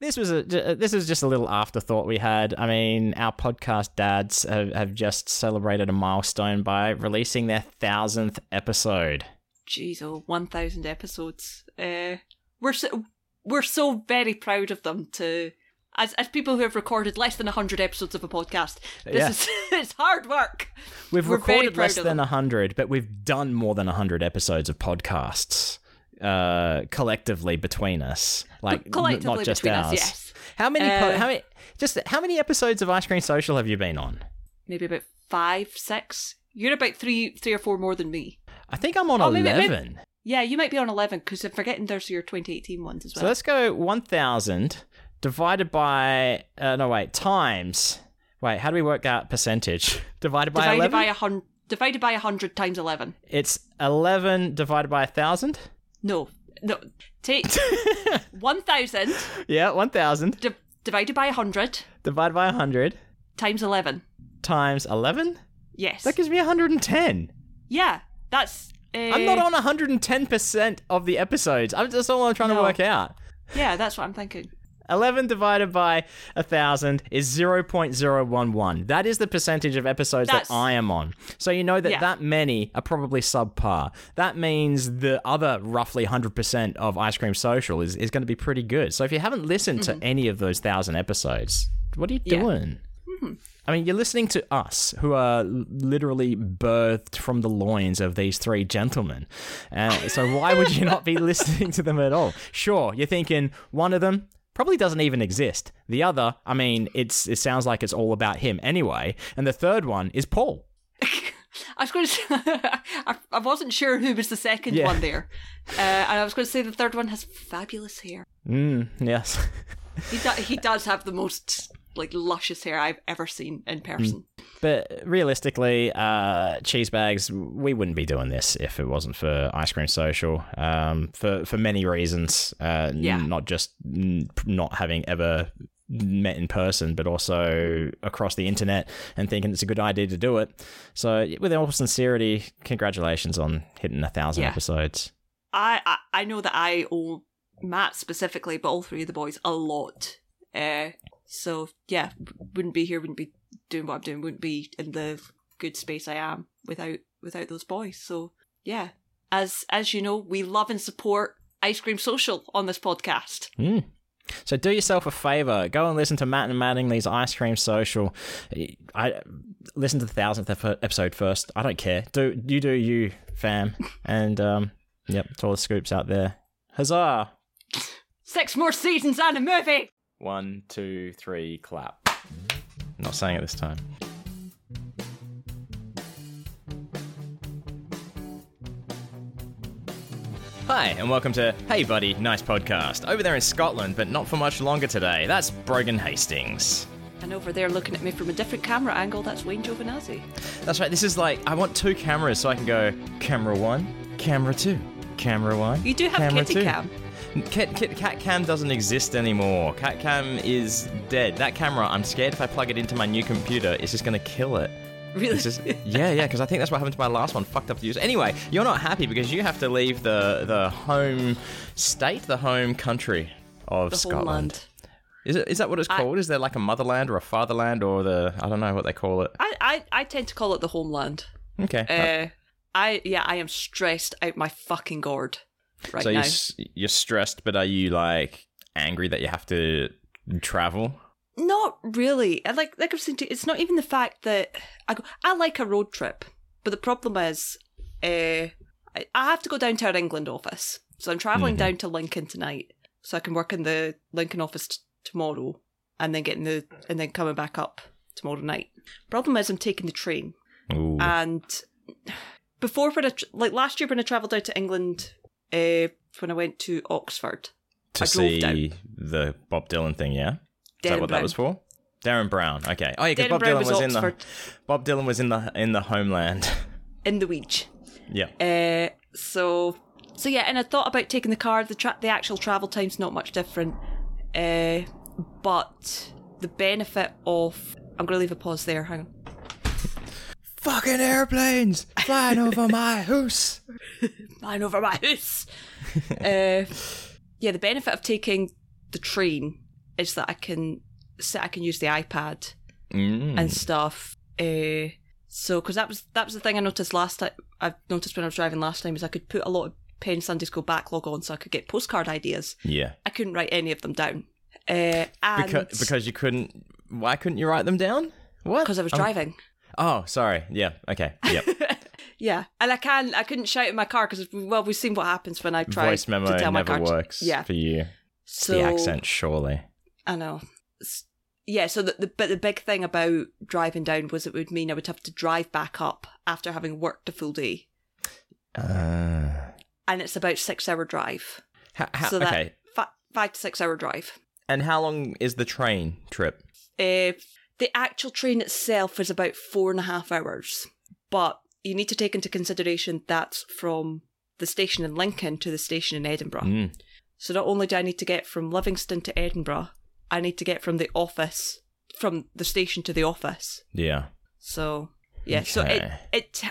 This was just a little afterthought we had. I mean, our podcast dads have just celebrated a milestone by releasing their 1,000th episode. Jeez, oh, 1,000 episodes. We're so very proud of them too. As people who have recorded less than 100 episodes of a podcast, this is it's hard work. We're recorded less than 100, but we've done more than 100 episodes of podcasts collectively between us. Like, collectively not just between ours. Us, yes. How many episodes of Ice Cream Social have you been on? Maybe about 5, 6. You're about three or four more than me. I think I'm on 11. Maybe, yeah, you might be on 11 because I'm forgetting there's your 2018 ones as well. So let's go 1,000. Divided by... times... Wait, how do we work out percentage? Divided by 11? Divided by 100 times 11. It's 11 divided by 1,000? No. Take 1,000. Yeah, 1,000. Divided by 100. Divided by 100. Times 11. Times 11? Yes. That gives me 110. Yeah, that's... I'm not on 110% of the episodes. That's all I'm trying to work out. Yeah, that's what I'm thinking. 11 divided by 1,000 is 0.011. That is the percentage of episodes that I am on. So you know that many are probably subpar. That means the other roughly 100% of Ice Cream Social is going to be pretty good. So if you haven't listened to any of those 1,000 episodes, what are you doing? Mm-hmm. I mean, you're listening to us, who are literally birthed from the loins of these three gentlemen. So why would you not be listening to them at all? Sure, you're thinking one of them probably doesn't even exist. The other, I mean, it sounds like it's all about him anyway. And the third one is Paul. I was going to say, I wasn't sure who was the second one there. And I was going to say the third one has fabulous hair. Yes. He does have the most luscious hair I've ever seen in person. But realistically, cheese bags, we wouldn't be doing this if it wasn't for Ice Cream Social, for many reasons, not just not having ever met in person, but also across the internet and thinking it's a good idea to do it. So with all sincerity, congratulations on hitting 1,000 episodes. I know that I owe Matt specifically, but all three of the boys a lot. So yeah, wouldn't be here, wouldn't be doing what I'm doing, wouldn't be in the good space I am without those boys. So yeah, as you know, we love and support Ice Cream Social on this podcast. So do yourself a favor, go and listen to Matt and Mattingly's Ice Cream Social. I listen to the 1,000th episode first. I don't care. Do you, fam? And it's all the scoops out there. Huzzah! 6 more seasons and a movie. 1, 2, 3, clap. Not saying it this time. Hi, and welcome to Hey Buddy, Nice Podcast. Over there in Scotland, but not for much longer today, that's Brogan Hastings. And over there looking at me from a different camera angle, that's Wayne Giovinazzi. That's right, this is I want 2 cameras so I can go camera 1, camera 2, camera 1, You do have kitty cam. Cat cam doesn't exist anymore. Cat cam is dead. That camera, I'm scared if I plug it into my new computer, it's just going to kill it. Really? Because I think that's what happened to my last one. Fucked up the user. Anyway, you're not happy because you have to leave the home state, the home country of Scotland. Is that what it's called? Is there a motherland or a fatherland or I don't know what they call it. I tend to call it the homeland. Okay. I am stressed out my fucking gourd. Right so now. You're stressed, but are you angry that you have to travel? Not really. Like I'm saying, it's not even the fact that I like a road trip, but the problem is, I have to go down to our England office. So I'm traveling down to Lincoln tonight, so I can work in the Lincoln office tomorrow, and then and then coming back up tomorrow night. Problem is, I'm taking the train, and before last year when I travelled out to England. When I went to Oxford to see the Bob Dylan thing, is that what that was for? Darren Brown, okay. Oh yeah, because Bob Dylan was in the Bob Dylan was in the homeland, in the Weege. Yeah. So yeah, and I thought about taking the car. The actual travel time's not much different, but the benefit of I'm gonna leave a pause there. Hang on. Fucking airplanes flying over my house. Flying over my house. The benefit of taking the train is that I can use the iPad and stuff. So because that was the thing I noticed last time. I noticed when I was driving last time is I could put a lot of Pen Sunday School backlog on, so I could get postcard ideas. Yeah, I couldn't write any of them down. And because you couldn't. Why couldn't you write them down? What? Because I was driving. Oh, sorry. Yeah. Okay. Yep. Yeah, and I couldn't shout in my car because, well, we've seen what happens when I try to tell my car. Voice memo never works for you. So, the accent, surely. I know. Yeah, so but the big thing about driving down was it would mean I would have to drive back up after having worked a full day. And it's about 6-hour drive. So that, okay. 5 to 6 hour drive. And how long is the train trip? The actual train itself is about 4.5 hours, but you need to take into consideration that's from the station in Lincoln to the station in Edinburgh. So not only do I need to get from Livingston to Edinburgh, I need to get from the station to the office. Yeah. So, yeah. Okay. So it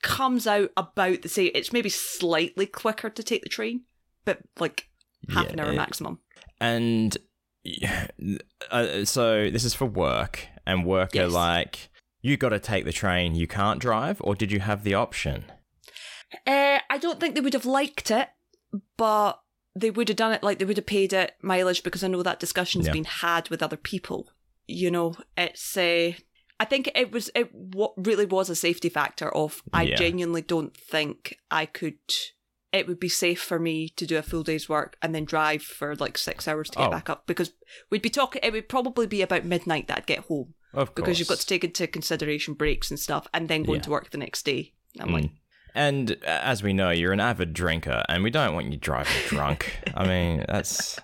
comes out about the same. It's maybe slightly quicker to take the train, but like half an hour maximum. And so this is for work, and work are like... You got to take the train, you can't drive, or did you have the option? I don't think they would have liked it, but they would have done it, like they would have paid it mileage, because I know that discussion's been had with other people. You know, it's I think it really was a safety factor of I genuinely don't think it would be safe for me to do a full day's work and then drive for like 6 hours to get back up, because it would probably be about midnight that I'd get home. Of course. Because you've got to take into consideration breaks and stuff, and then going to work the next day. I'm like, and as we know, you're an avid drinker, and we don't want you driving drunk. I mean, it's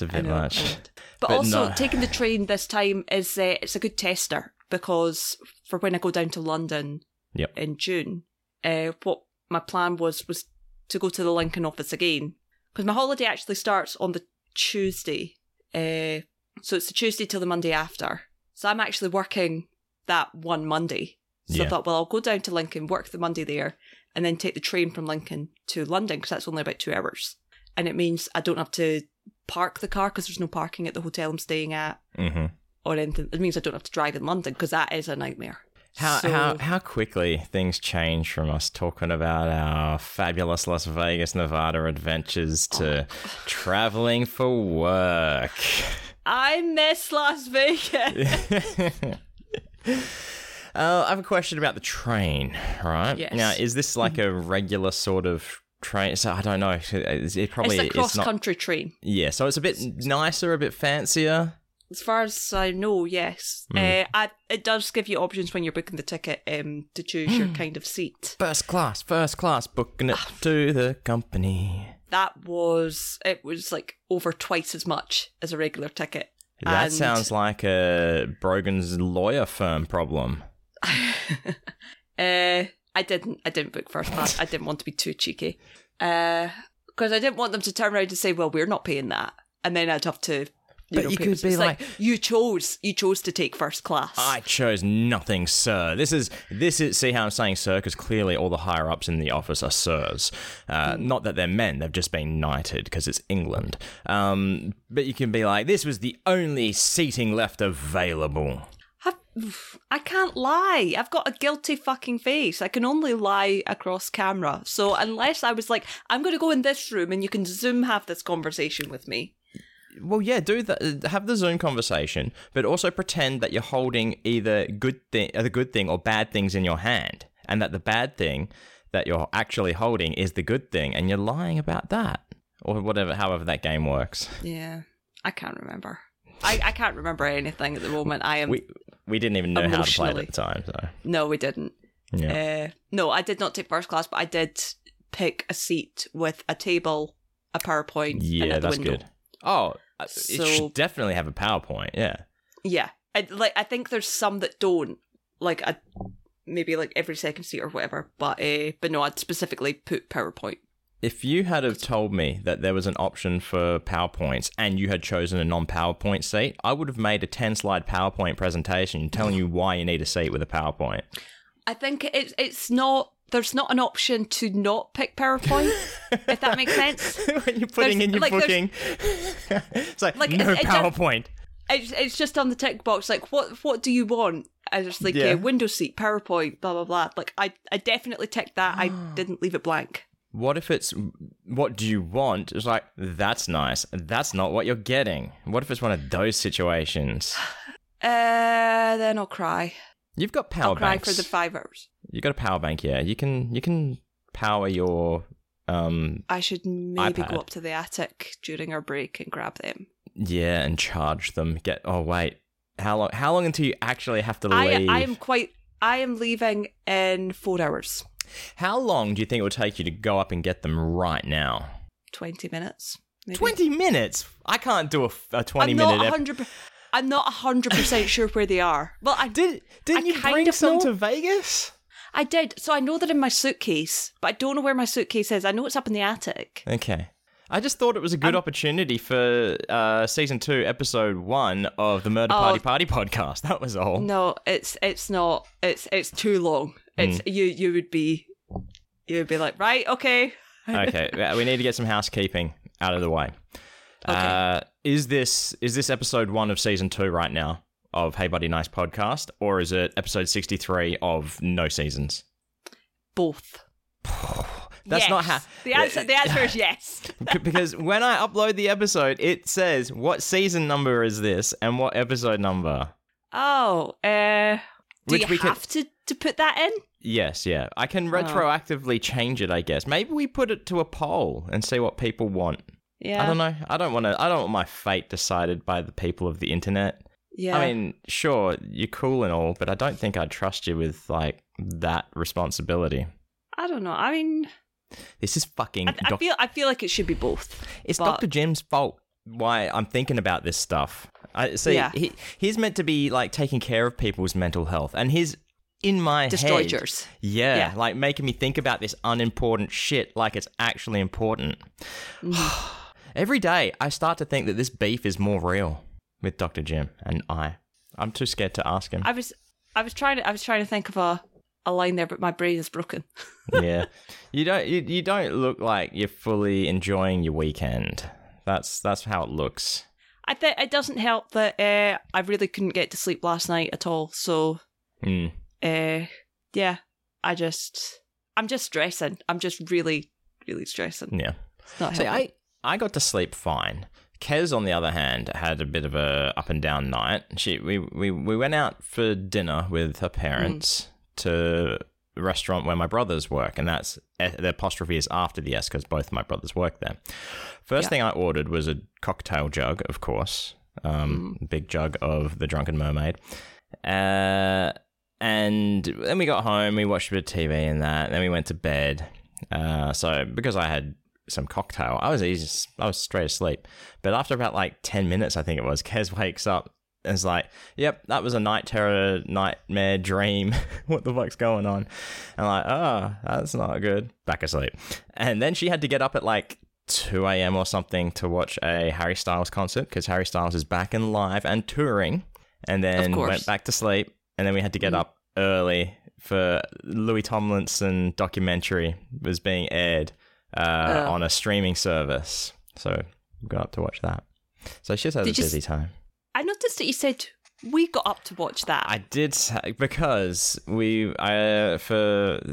a bit much. But also, taking the train this time is it's a good tester, because for when I go down to London in June, what my plan was to go to the Lincoln office again, because my holiday actually starts on the Tuesday, so it's the Tuesday till the Monday after. So I'm actually working that one Monday. So I thought, well, I'll go down to Lincoln, work the Monday there, and then take the train from Lincoln to London, because that's only about 2 hours. And it means I don't have to park the car, because there's no parking at the hotel I'm staying at or anything. It means I don't have to drive in London, because that is a nightmare. How quickly things change from us talking about our fabulous Las Vegas, Nevada adventures to traveling for work. I miss Las Vegas. I have a question about the train, right? Yes. Now, is this like a regular sort of train? So I don't know. It's a cross-country train. Yeah, so it's a bit nicer, a bit fancier. As far as I know, yes. It does give you options when you're booking the ticket to choose your kind of seat. First class, booking it to the company. It was like over twice as much as a regular ticket. That sounds like a Brogan's lawyer firm problem. I didn't book first class. I didn't want to be too cheeky. Because I didn't want them to turn around and say, well, we're not paying that. And then I'd have to... But you could be like, you chose to take first class. I chose nothing, sir. This is. See how I'm saying, sir, because clearly all the higher ups in the office are sirs. Not that they're men; they've just been knighted because it's England. But you can be like, this was the only seating left available. I can't lie. I've got a guilty fucking face. I can only lie across camera. So unless I was like, I'm going to go in this room and you can Zoom have this conversation with me. Well, yeah, do that. Have the Zoom conversation, but also pretend that you're holding either the good thing or bad things in your hand, and that the bad thing that you're actually holding is the good thing, and you're lying about that, or whatever. However, that game works. Yeah, I can't remember. I can't remember anything at the moment. I am. We didn't even know how to play it at the time. So. No, we didn't. Yeah. No, I did not take first class, but I did pick a seat with a table, a PowerPoint, and at the window. Good. Oh, it should definitely have a PowerPoint, yeah. Yeah. I think there's some that don't, like maybe like every second seat or whatever, but no, I'd specifically put PowerPoint. If you had have told me that there was an option for PowerPoints and you had chosen a non-PowerPoint seat, I would have made a 10-slide PowerPoint presentation telling you why you need a seat with a PowerPoint. I think it's not... There's not an option to not pick PowerPoint, if that makes sense. When you're putting in your booking, it's like, no PowerPoint. It's just on the tick box, like, what do you want? I was like, yeah, window seat, PowerPoint, blah, blah, blah. Like, I definitely ticked that. I didn't leave it blank. What if it's, what do you want? It's like, that's nice. That's not what you're getting. What if it's one of those situations? Then I'll cry. You've got power banks. I'll cry for the 5 hours. You've got a power bank, yeah. You can power your I should maybe iPad. Go up to the attic during our break and grab them. Yeah, and charge them. How long until you actually have to leave? I am leaving in 4 hours. How long do you think it will take you to go up and get them right now? 20 minutes. Maybe. 20 minutes? I can't do a 20-minute... I'm not 100% sure where they are. Well, Didn't you bring some to Vegas? I did. So I know they're in my suitcase, but I don't know where my suitcase is. I know it's up in the attic. Okay. I just thought it was a good opportunity for Season 2, Episode 1 of the Murder Party podcast. That was all. No, it's not. It's too long. You would be like, right, okay. Okay, we need to get some housekeeping out of the way. Okay. Is this Episode 1 of Season 2 right now of Hey Buddy Nice podcast, or is it Episode 63 of No Seasons? Both. That's yes. Not how the answer is yes. Because when I upload the episode, it says what season number is this and what episode number. Oh, do you have to put that in? Yes, yeah. I can retroactively change it, I guess. Maybe we put it to a poll and see what people want. Yeah. I don't know. I don't want my fate decided by the people of the internet. Yeah. I mean, sure, you're cool and all, but I don't think I'd trust you with like that responsibility. I don't know. I mean, this is fucking. I feel like it should be both. It's Dr. Jim's fault why I'm thinking about this stuff. He's meant to be like taking care of people's mental health, and he's in my head. Destroyers. Yeah, like making me think about this unimportant shit like it's actually important. Every day, I start to think that this beef is more real with Dr. Jim, and I'm too scared to ask him. I was trying to think of a line there, but my brain is broken. Yeah, you don't look like you're fully enjoying your weekend. That's how it looks. I think it doesn't help that I really couldn't get to sleep last night at all. So, I'm just stressing. I'm just really, really stressing. Yeah. See, I got to sleep fine. Kez, on the other hand, had a bit of a up and down night. We went out for dinner with her parents. To a restaurant where my brothers work, and that's the apostrophe is after the S because both my brothers work there. First thing I ordered was a cocktail jug, of course, big jug of the Drunken Mermaid. And then we got home, we watched a bit of TV and that, and then we went to bed. So because I had some cocktail, I was straight asleep. But after about like 10 minutes, I think it was, Kez wakes up. It's like, yep, that was a night terror, nightmare dream. What the fuck's going on? And I'm like, oh, that's not good. Back asleep. And then she had to get up at like 2 a.m. or something to watch a Harry Styles concert because Harry Styles is back and live and touring. And then went back to sleep. And then we had to get up early for Louis Tomlinson documentary was being aired on a streaming service. So we got up to watch that. So she just had a busy time. I noticed that you said we got up to watch that. I did, because for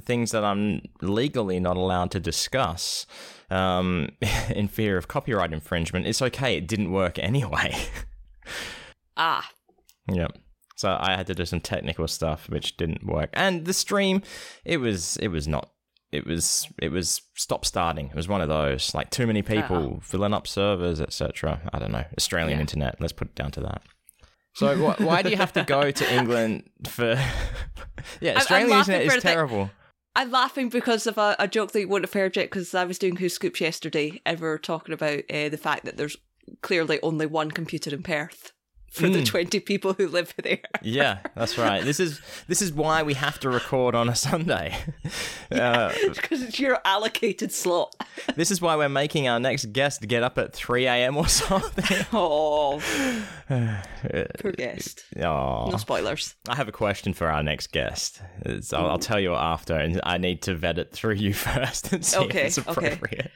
things that I'm legally not allowed to discuss, in fear of copyright infringement, it's okay. It didn't work anyway. Ah. Yep. So I had to do some technical stuff, which didn't work. And the stream, it was stop starting. It was one of those, like too many people filling up servers, etc. I don't know. Australian internet. Let's put it down to that. So why do you have to go to England for... Yeah, Australian internet is terrible. I'm laughing because of a joke that you won't have heard yet, because I was doing Who Scoops yesterday and we were talking about the fact that there's clearly only one computer in Perth for the 20 people who live there. Yeah, that's right. This is why we have to record on a Sunday. Because it's your allocated slot. This is why we're making our next guest get up at 3 a.m. or something. Oh, poor guest. Oh. No spoilers. I have a question for our next guest. I'll tell you after, and I need to vet it through you first and see if it's appropriate.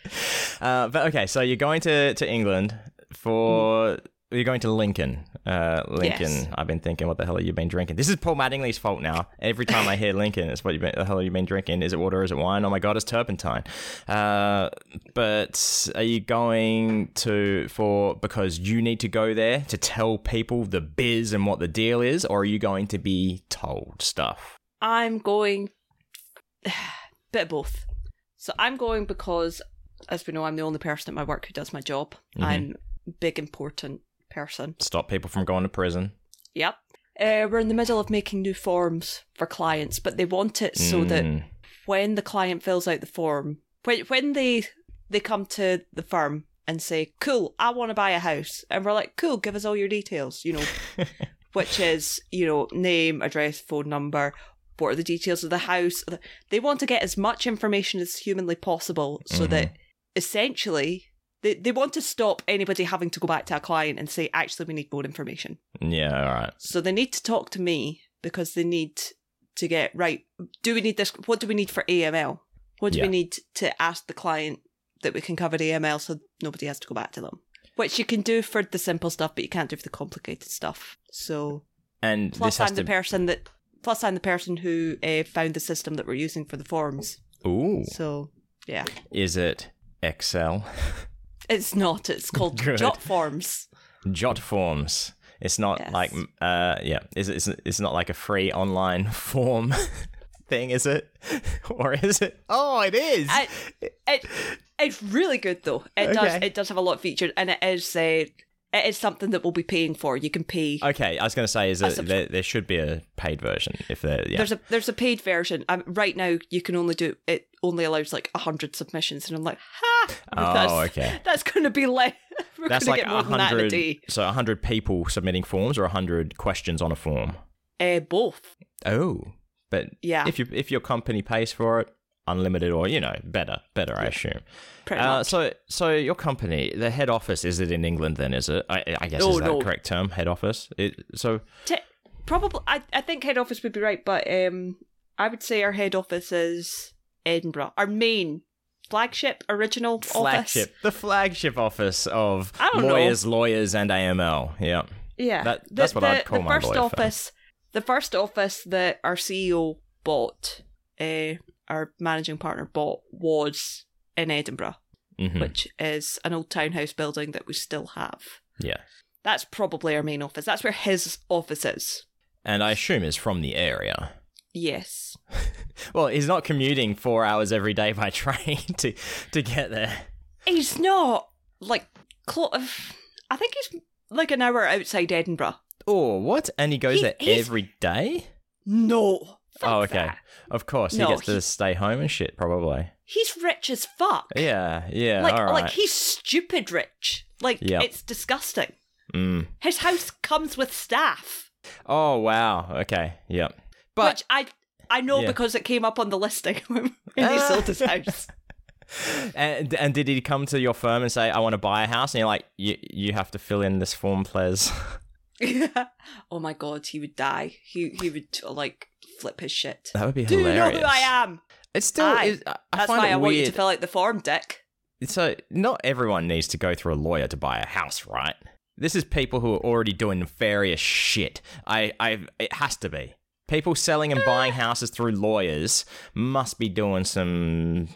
Okay. But okay, so you're going to England for... You're going to Lincoln. Lincoln, yes. I've been thinking, what the hell have you been drinking? This is Paul Mattingly's fault now. Every time I hear Lincoln, it's the hell have you been drinking? Is it water? Is it wine? Oh my God, it's turpentine. But are you going to because you need to go there to tell people the biz and what the deal is, or are you going to be told stuff? I'm going bit of both. So I'm going because, as we know, I'm the only person at my work who does my job. Mm-hmm. I'm big important person. Stop people from going to prison. Yep. We're in the middle of making new forms for clients, but they want it so that when the client fills out the form, when they come to the firm and say, cool, I want to buy a house. And we're like, cool, give us all your details, which is, name, address, phone number, what are the details of the house. They want to get as much information as humanly possible so that essentially... They want to stop anybody having to go back to a client and say, actually, we need more information. Yeah, all right. So they need to talk to me because they need to get, right, do we need this? What do we need for AML? What do we need to ask the client that we can cover AML so nobody has to go back to them? Which you can do for the simple stuff, but you can't do for the complicated stuff. So, and plus I'm the person that, plus I'm the person who found the system that we're using for the forms. Ooh. So, yeah. Is it Excel? It's not. It's called JotForms. JotForms. It's not like It's not like a free online form thing, is it? Or is it? Oh, it is. It's really good though. It does have a lot featured, and it is something that we'll be paying for. You can pay. Okay, I was going to say there should be a paid version if there. Yeah. There's a paid version. Right now you can only do it. Only allows like 100 submissions, and I'm like, ha! That's going to be less. We're going to get more than that in a day. So 100 people submitting forms, or 100 questions on a form. Both. Oh, but yeah, if your company pays for it, unlimited, or better, yeah, I assume. Pretty much. So your company, the head office, is it in England? Then is it? I guess the correct term, head office. Probably, I think head office would be right, but I would say our head office is Edinburgh, our main flagship office. The flagship office of lawyers and AML. Yeah, yeah. That's what I'd call my first office. The first office that our CEO bought, our managing partner bought, was in Edinburgh, which is an old townhouse building that we still have. Yeah, that's probably our main office. That's where his office is, and I assume is from the area. Yes. Well, he's not commuting 4 hours every day by train to get there. He's not, I think he's like an hour outside Edinburgh. Oh, what? And he goes every day? No. Oh, okay. That. Of course, he gets to stay home and shit, probably. He's rich as fuck. Yeah, yeah, all right. He's stupid rich. It's disgusting. Mm. His house comes with staff. Oh, wow. Okay, yep. But, which I know because it came up on the listing when he sold his house. And did he come to your firm and say, I want to buy a house? And you're like, you have to fill in this form, please. Oh my God, he would die. He would flip his shit. That would be hilarious. Do you know who I am? It's still... that's why I want you to fill out the form, dick. So not everyone needs to go through a lawyer to buy a house, right? This is people who are already doing nefarious shit. It has to be. People selling and buying houses through lawyers must be doing some,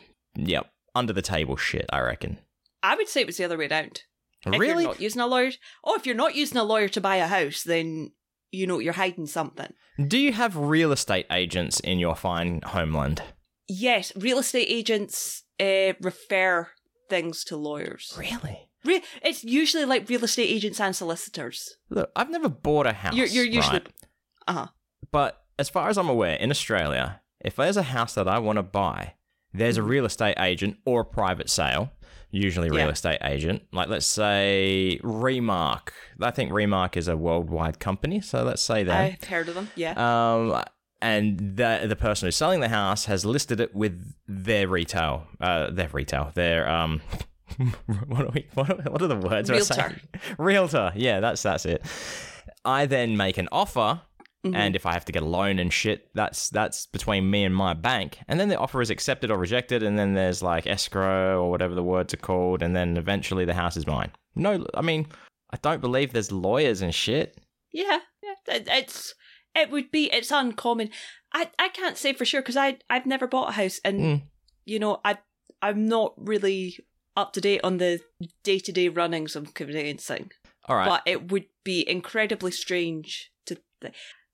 under-the-table shit, I reckon. I would say it was the other way around. Really? If you're not using a lawyer... Oh, if you're not using a lawyer to buy a house, then, you're hiding something. Do you have real estate agents in your fine homeland? Yes, real estate agents refer things to lawyers. Really? It's usually like real estate agents and solicitors. Look, I've never bought a house. You're usually... Right? Uh-huh. But as far as I'm aware, in Australia, if there's a house that I want to buy, there's a real estate agent or a private sale, usually real estate agent. Like, let's say Remax. I think Remax is a worldwide company, so let's say that. I've heard of them, yeah. And the person who's selling the house has listed it with their what are the words? Realtor. Realtor, yeah, that's it. I then make an offer. Mm-hmm. And if I have to get a loan and shit, that's between me and my bank. And then the offer is accepted or rejected, and then there's escrow or whatever the words are called, and then eventually the house is mine. No, I mean, I don't believe there's lawyers and shit. Yeah, it's uncommon. I can't say for sure because I've never bought a house, and you know I'm not really up to date on the day-to-day runnings of conveyancing. All right, but it would be incredibly strange to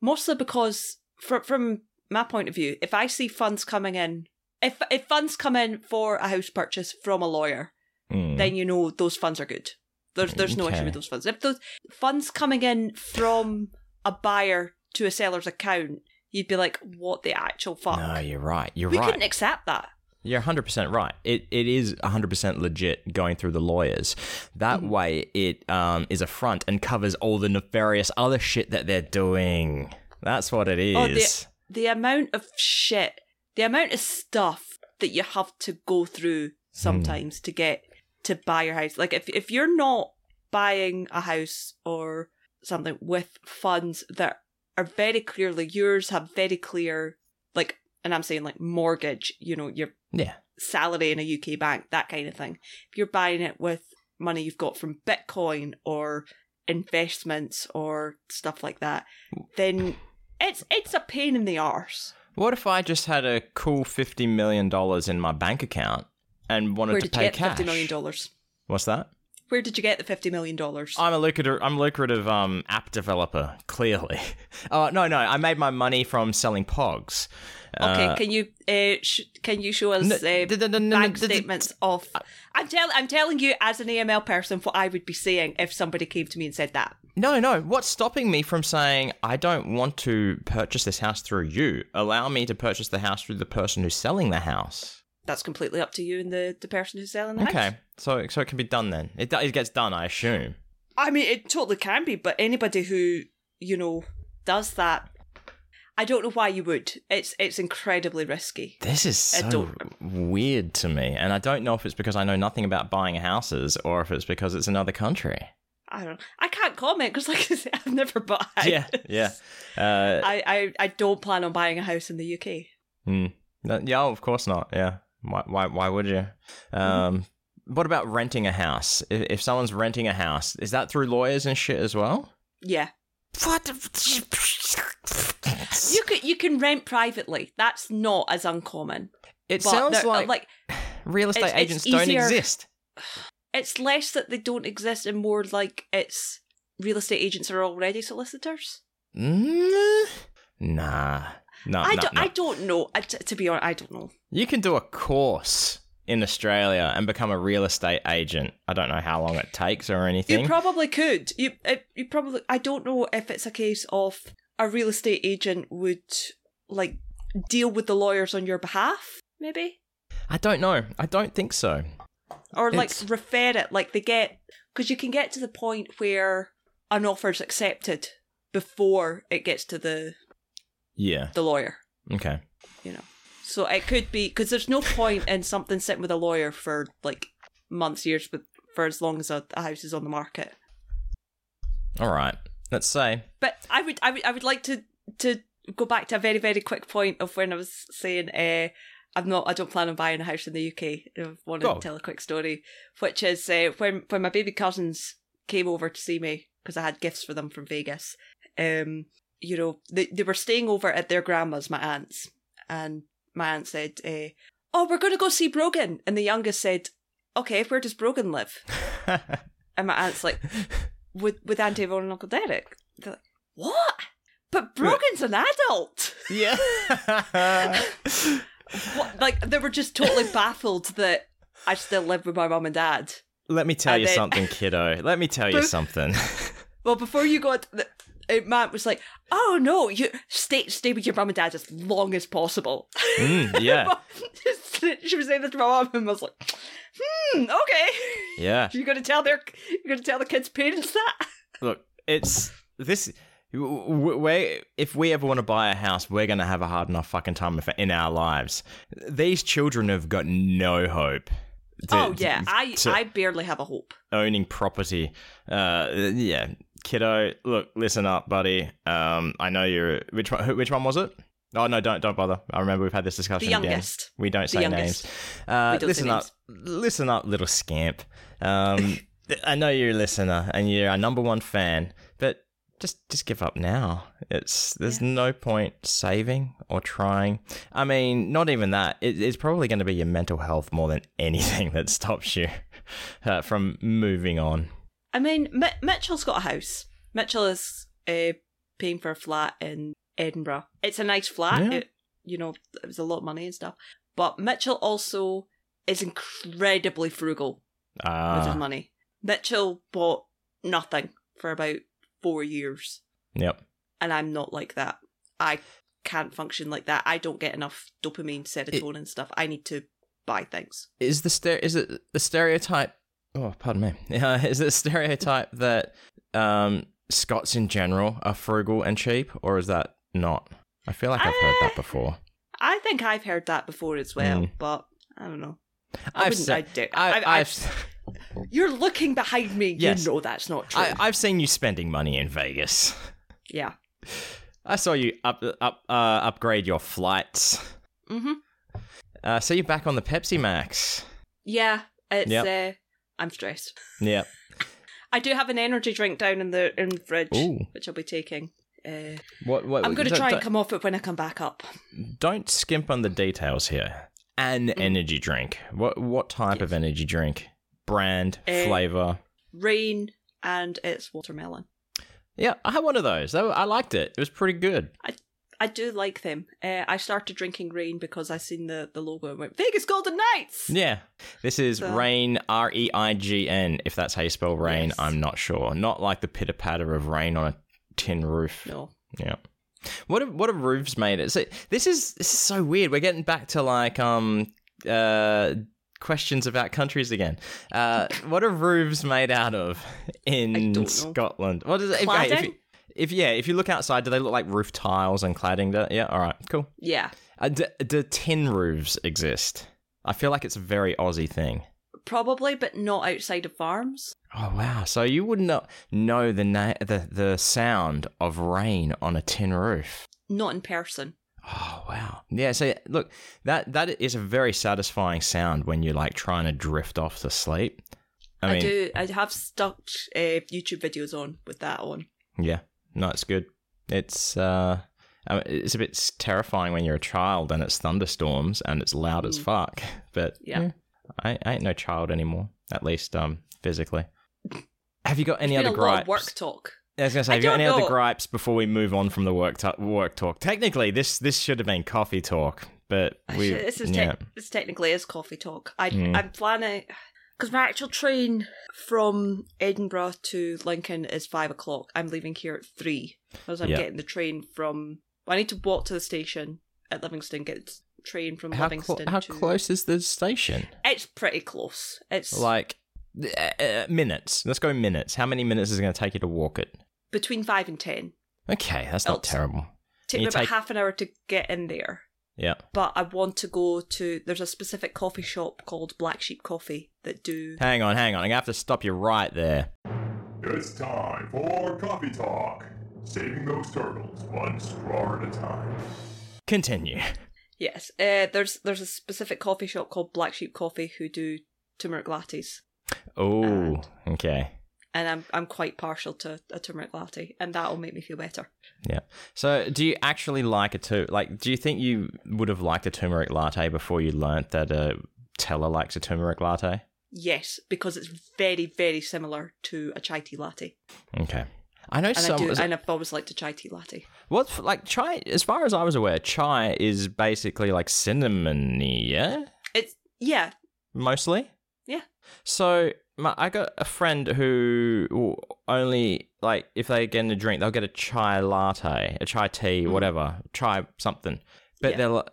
mostly because from my point of view, if I see funds coming in, if funds come in for a house purchase from a lawyer, then you know those funds are good. There's no issue with those funds. If those funds coming in from a buyer to a seller's account, you'd be like, what the actual fuck? No, you're right. We couldn't accept that. You're 100% right. It is 100% legit going through the lawyers. That way it is a front and covers all the nefarious other shit that they're doing. That's what it is. Oh, the amount of shit, the amount of stuff that you have to go through sometimes to get to buy your house. Like if you're not buying a house or something with funds that are very clearly yours, have very clear, like, and I'm saying like mortgage, you know, your salary in a UK bank, that kind of thing. If you're buying it with money you've got from Bitcoin or investments or stuff like that, then it's a pain in the arse. What if I just had a cool $50 million in my bank account and wanted to pay cash? Where did you get $50 million? What's that? Where did you get the $50 million? I'm a lucrative app developer, clearly. No, I made my money from selling POGs. Okay, can you show us bank statements of... I'm telling you as an AML person what I would be saying if somebody came to me and said that. No. What's stopping me from saying, I don't want to purchase this house through you? Allow me to purchase the house through the person who's selling the house. That's completely up to you and the person who's selling the house. Okay, so it can be done then. It gets done, I assume. I mean, it totally can be, but anybody who, you know, does that, I don't know why you would. It's incredibly risky. This is so weird to me, and I don't know if it's because I know nothing about buying houses or if it's because it's another country. I don't know. I can't comment because, like I said, I've never bought a house. Yeah. I don't plan on buying a house in the UK. Yeah, of course not, yeah. Why would you? What about renting a house? If someone's renting a house, is that through lawyers and shit as well? Yeah. What? You can rent privately. That's not as uncommon. It sounds like real estate agents don't exist. It's less that they don't exist and more like it's real estate agents are already solicitors. Nah. No. I don't know. To be honest, I don't know. You can do a course in Australia and become a real estate agent. I don't know how long it takes or anything. You probably could. You probably. I don't know if it's a case of a real estate agent would like deal with the lawyers on your behalf. Maybe. I don't know. I don't think so. Or like refer it. Like they get because you can get to the point where an offer's accepted before it gets to the. Yeah. The lawyer. Okay. You know. So it could be, because there's no point in something sitting with a lawyer for like months, years, but for as long as a house is on the market. All right. Let's say. But I would like to go back to a very, very quick point of when I was saying I don't plan on buying a house in the UK. I wanted to tell a quick story, which is when my baby cousins came over to see me, because I had gifts for them from Vegas. You know, they were staying over at their grandma's, my aunt's, and my aunt said, oh, we're going to go see Brogan. And the youngest said, okay, where does Brogan live? And my aunt's like, with Auntie Yvonne and Uncle Derek. They're like, what? But Brogan's an adult. Yeah. They were just totally baffled that I still live with my mum and dad. Let me tell you something, kiddo. Let me tell you something. Well, before you got... my aunt was like, oh no, you stay with your mum and dad as long as possible. Yeah. She was saying this to my mum and I was like, okay. Yeah. You're gonna tell the kids' parents that? Look, it's this if we ever want to buy a house, we're gonna have a hard enough fucking time in our lives. These children have got no hope. I barely have a hope. Owning property. Yeah. Kiddo, look, listen up, buddy. I know you're... Which one was it? Oh, no, don't bother. I remember we've had this discussion. The youngest. We don't say names. Listen up, little scamp. I know you're a listener and you're our number one fan, but just give up now. There's no point saving or trying. I mean, not even that. It's probably going to be your mental health more than anything that stops you from moving on. I mean, Mitchell's got a house. Mitchell is paying for a flat in Edinburgh. It's a nice flat. Yeah. It was a lot of money and stuff. But Mitchell also is incredibly frugal with his money. Mitchell bought nothing for about 4 years. Yep. And I'm not like that. I can't function like that. I don't get enough dopamine, serotonin stuff. I need to buy things. Is it the stereotype? Oh, pardon me. Is it a stereotype that Scots in general are frugal and cheap, or is that not? I feel like I've heard that before. I think I've heard that before as well, but I don't know. You're looking behind me. Yes. You know that's not true. I've seen you spending money in Vegas. Yeah. I saw you upgrade your flights. Mm-hmm. So you're back on the Pepsi Max. Yeah. I'm stressed. Yeah. I do have an energy drink down in the fridge, which I'll be taking. What I'm going to try and come off it when I come back up. Don't skimp on the details here. An energy drink. What type of energy drink? Brand, flavour? Rain, and it's watermelon. Yeah, I had one of those. I liked it. It was pretty good. I do like them. I started drinking Rain because I seen the logo and went, Vegas Golden Knights! Yeah. This is Rain, R-E-I-G-N, if that's how you spell Rain. Yes. I'm not sure. Not like the pitter-patter of rain on a tin roof. No. Yeah. What have roofs made it? So this is so weird. We're getting back to like questions about countries again. What are roofs made out of in Scotland? What is it? Cladding? If you look outside, do they look like roof tiles and cladding? Yeah. All right. Cool. Yeah. Do tin roofs exist? I feel like it's a very Aussie thing. Probably, but not outside of farms. Oh wow! So you would not know the sound of rain on a tin roof. Not in person. Oh wow! Yeah. So look, that is a very satisfying sound when you're like trying to drift off to sleep. I mean, do. I have stuck YouTube videos on with that on. Yeah. No, it's good. It's a bit terrifying when you're a child and it's thunderstorms and it's loud as fuck. But yeah. I ain't no child anymore, at least physically. Have you got any other gripes? Work talk. I was going to say, have you got any other gripes before we move on from the work talk? Technically, this should have been coffee talk, but this technically is coffee talk. I'm planning, because my actual train from Edinburgh to Lincoln is 5 o'clock. I'm leaving here at 3, because I'm getting the train from. Well, I need to walk to the station at Livingston. Train from Livingston. How close is the station? It's pretty close. It's like minutes. Let's go minutes. How many minutes is it going to take you to walk it? Between 5 and 10. Okay, that's not terrible. Take me about half an hour to get in there. Yeah. But I want to go to. There's a specific coffee shop called Black Sheep Coffee that do. Hang on. I'm going to have to stop you right there. It's time for coffee talk. Saving those turtles one straw at a time. Continue. Yes, there's a specific coffee shop called Black Sheep Coffee who do turmeric lattes. Oh, okay. And I'm quite partial to a turmeric latte, and that'll make me feel better. Yeah. So, do you actually like it too? Like, do you think you would have liked a turmeric latte before you learnt that a teller likes a turmeric latte? Yes, because it's very, very similar to a chai tea latte. Okay. I know I've always liked a chai tea latte. What's like chai? As far as I was aware, chai is basically like cinnamony, yeah. It's mostly. Yeah. So I got a friend who only like if they get in a drink, they'll get a chai latte, a chai tea, whatever, chai something. But they'll.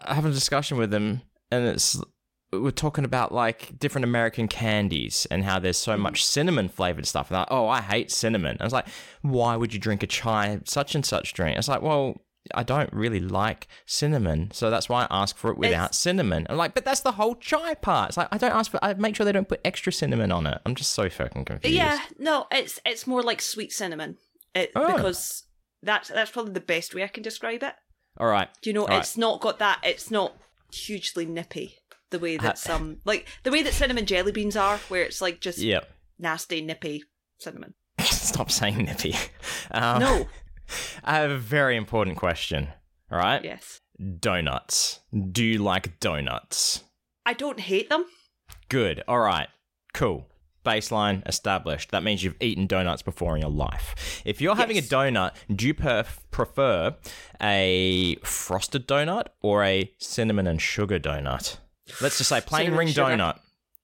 I have a discussion with them, and we're talking about like different American candies and how there's so much cinnamon flavored stuff. And they're like, oh, I hate cinnamon. I was like, why would you drink a chai such and such drink? I was like, well, I don't really like cinnamon, so that's why I ask for it without cinnamon. I'm like, but that's the whole chai part. It's like I don't ask for. I make sure they don't put extra cinnamon on it. I'm just so fucking confused. Yeah, no, it's more like sweet cinnamon because that's probably the best way I can describe it. All right, it's not got that. It's not hugely nippy. The way that some, like the way that cinnamon jelly beans are, where it's like just nasty, nippy cinnamon. Stop saying nippy. No. I have a very important question, all right? Yes. Donuts. Do you like donuts? I don't hate them. Good. All right. Cool. Baseline established. That means you've eaten donuts before in your life. If you're having a donut, do you prefer a frosted donut or a cinnamon and sugar donut? Let's just say plain ring donut.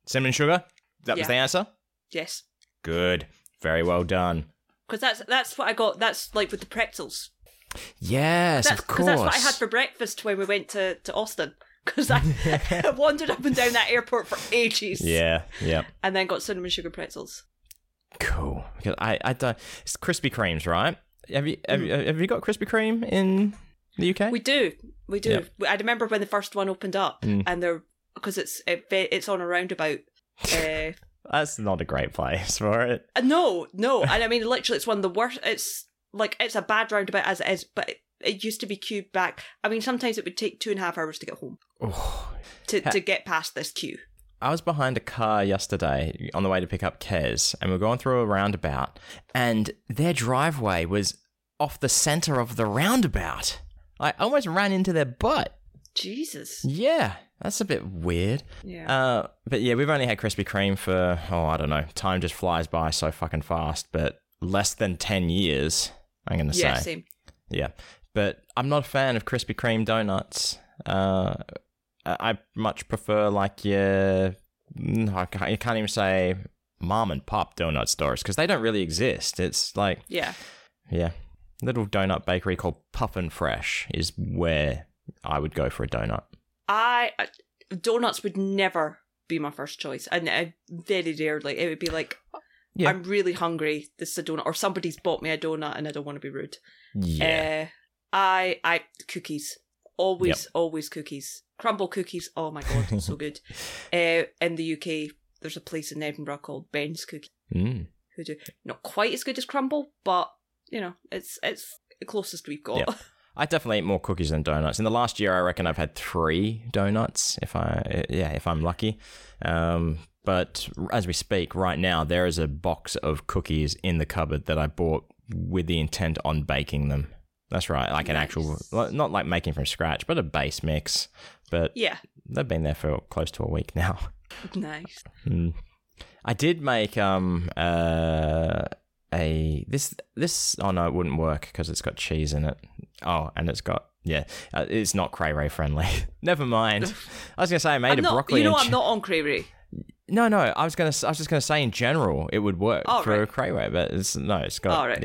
Cinnamon and sugar? That was the answer? Yes. Good. Very well done. Because that's what I got. That's like with the pretzels. Yes, of course. Because that's what I had for breakfast when we went to Austin. Because I wandered up and down that airport for ages. Yeah. And then got cinnamon sugar pretzels. Cool. Because I don't, it's Krispy Kremes, right? Have you got Krispy Kreme in the UK? We do. Yep. I remember when the first one opened up, and they're because it's on a roundabout. That's not a great place for it. No, and I mean literally, it's one of the worst. It's like it's a bad roundabout as it is, but. It used to be queued back. I mean, sometimes it would take 2.5 hours to get home to get past this queue. I was behind a car yesterday on the way to pick up Kez, and we were going through a roundabout, and their driveway was off the centre of the roundabout. I almost ran into their butt. Jesus. Yeah, that's a bit weird. Yeah. But yeah, we've only had Krispy Kreme for, I don't know, time just flies by so fucking fast, but less than 10 years, I'm going to say. Yeah, same. Yeah. But I'm not a fan of Krispy Kreme donuts. I much prefer like I can't even say mom and pop donut stores because they don't really exist. It's like little donut bakery called Puffin' Fresh is where I would go for a donut. Donuts would never be my first choice, and very rarely it would be like. Yeah. I'm really hungry. This is a donut, or somebody's bought me a donut, and I don't want to be rude. Yeah, I cookies always cookies, crumble cookies. Oh my god, so good. In the UK, there's a place in Edinburgh called Ben's Cookies who do not quite as good as crumble, but you know it's the closest we've got. Yeah. I definitely eat more cookies than donuts. In the last year, I reckon I've had 3 donuts if I'm lucky. But as we speak right now, there is a box of cookies in the cupboard that I bought with the intent on baking them. That's right. Like an actual, not like making from scratch, but a base mix. But yeah, they've been there for close to a week now. Nice. I did make this. Oh no, it wouldn't work because it's got cheese in it. Oh, and it's got. Yeah, it's not cray-ray friendly. Never mind. I was going to say I made broccoli. You know, I'm not on cray-ray. No. I was just gonna say in general it would work a cray-ray, but it's got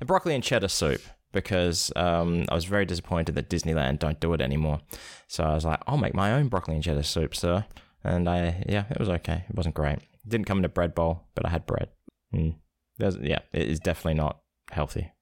a broccoli and cheddar soup because I was very disappointed that Disneyland don't do it anymore. So I was like, I'll make my own broccoli and cheddar soup, sir. And it was okay. It wasn't great. It didn't come in a bread bowl, but I had bread. It is definitely not healthy.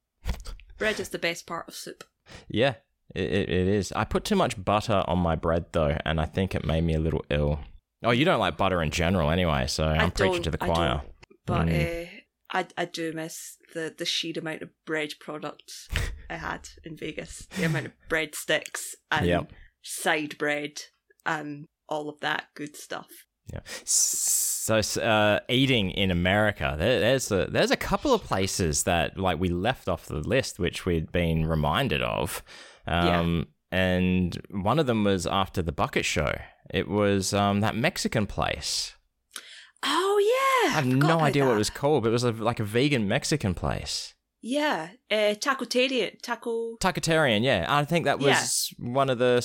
Bread is the best part of soup. Yeah, it is. I put too much butter on my bread though, and I think it made me a little ill. Oh, you don't like butter in general anyway, so I'm preaching to the choir. I do miss the sheer amount of bread products I had in Vegas. The amount of bread sticks and side bread and all of that good stuff. Yeah. So eating in America, there's a couple of places that like we left off the list, which we'd been reminded of. And one of them was after the bucket show. It was that Mexican place. Oh, yeah. I have no idea what it was called, but it was like a vegan Mexican place. Yeah. Tacotarian. Tacotarian, yeah. I think that was one of the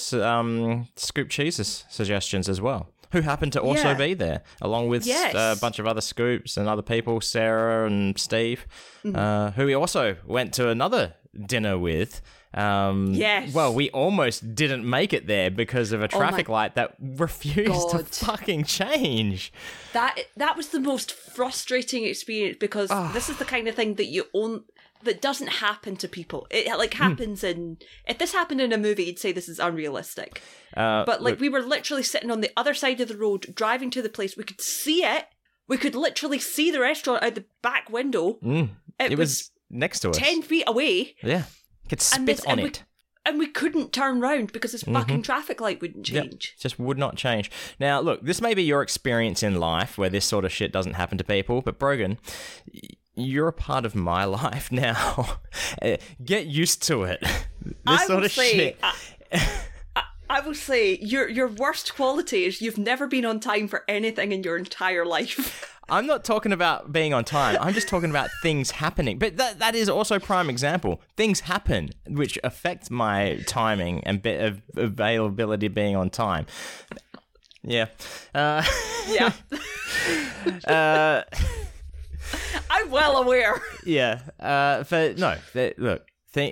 scoop cheeses suggestions as well, who happened to also be there, along with a bunch of other scoops and other people, Sarah and Steve, who we also went to another dinner with. Well, we almost didn't make it there because of a traffic light that refused to fucking change. That was the most frustrating experience because this is the kind of thing that you own that doesn't happen to people. It like happens in if this happened in a movie, you'd say this is unrealistic. But like we were literally sitting on the other side of the road, driving to the place. We could see it. We could literally see the restaurant out the back window. It was next to us, 10 feet away. Yeah. Could spit on it. And we couldn't turn round because this fucking traffic light wouldn't change. Yep. Just would not change. Now, look, this may be your experience in life where this sort of shit doesn't happen to people, but Brogan, you're a part of my life now. Get used to it. This sort of shit. I will say your worst quality is you've never been on time for anything in your entire life. I'm not talking about being on time. I'm just talking about things happening. But that is also a prime example. Things happen which affect my timing and availability being on time. Yeah. Yeah. I'm well aware. Yeah. But no, look. I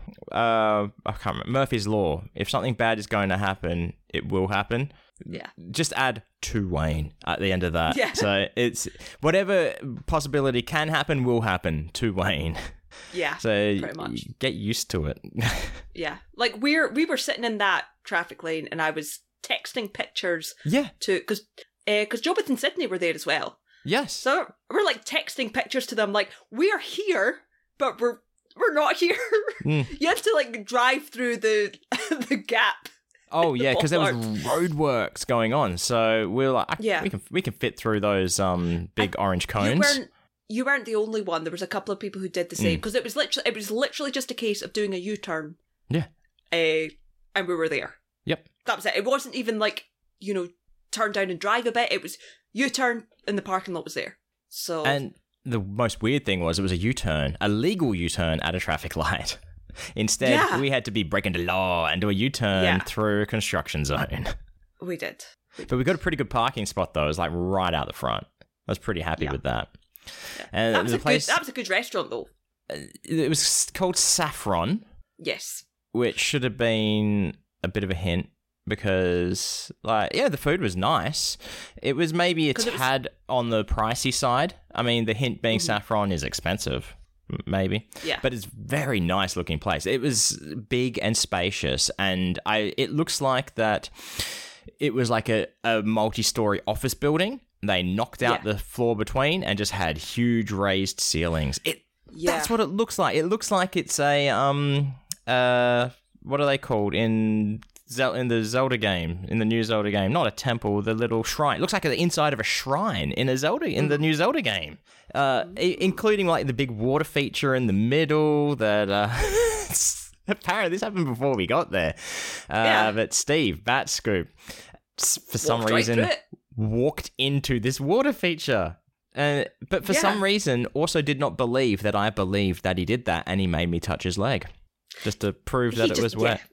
can't remember, Murphy's Law. If something bad is going to happen, it will happen. Yeah. Just add to Wayne at the end of that. Yeah. So it's whatever possibility can happen will happen to Wayne. Yeah. So pretty much. Get used to it. Yeah. Like we were sitting in that traffic lane and I was texting pictures. Yeah. Because Jobeth and Sydney were there as well. Yes. So we're like texting pictures to them, like we're here, but we're not here. Mm. You have to like drive through the gap. Oh yeah, because there was roadworks going on, so we're like, we can fit through those big orange cones. You weren't the only one. There was a couple of people who did the same because it was literally just a case of doing a U-turn. Yeah. And we were there. Yep. That was it. It wasn't even like turn down and drive a bit. It was U-turn and the parking lot was there. So and the most weird thing was it was a U-turn, a legal U-turn at a traffic light. Instead, we had to be breaking the law and do a U-turn through a construction zone. We did. But we got a pretty good parking spot though. It was like right out the front. I was pretty happy with that. Yeah. And that was that was a good restaurant though. It was called Saffron. Yes. Which should have been a bit of a hint. Because, the food was nice. It was maybe a tad on the pricey side. I mean, the hint being Saffron is expensive, maybe. Yeah. But it's a very nice looking place. It was big and spacious. And it looks like that it was like a multi-story office building. They knocked out the floor between and just had huge raised ceilings. That's what it looks like. It looks like it's a, what are they called in the Zelda game, in the new Zelda game, not a temple, the little shrine. It looks like the inside of a shrine in the new Zelda game, including like the big water feature in the middle. That apparently this happened before we got there. But Steve Batscoop, for some reason, walked into this water feature, but for some reason also did not believe that I believed that he did that, and he made me touch his leg just to prove that it was wet. Yeah.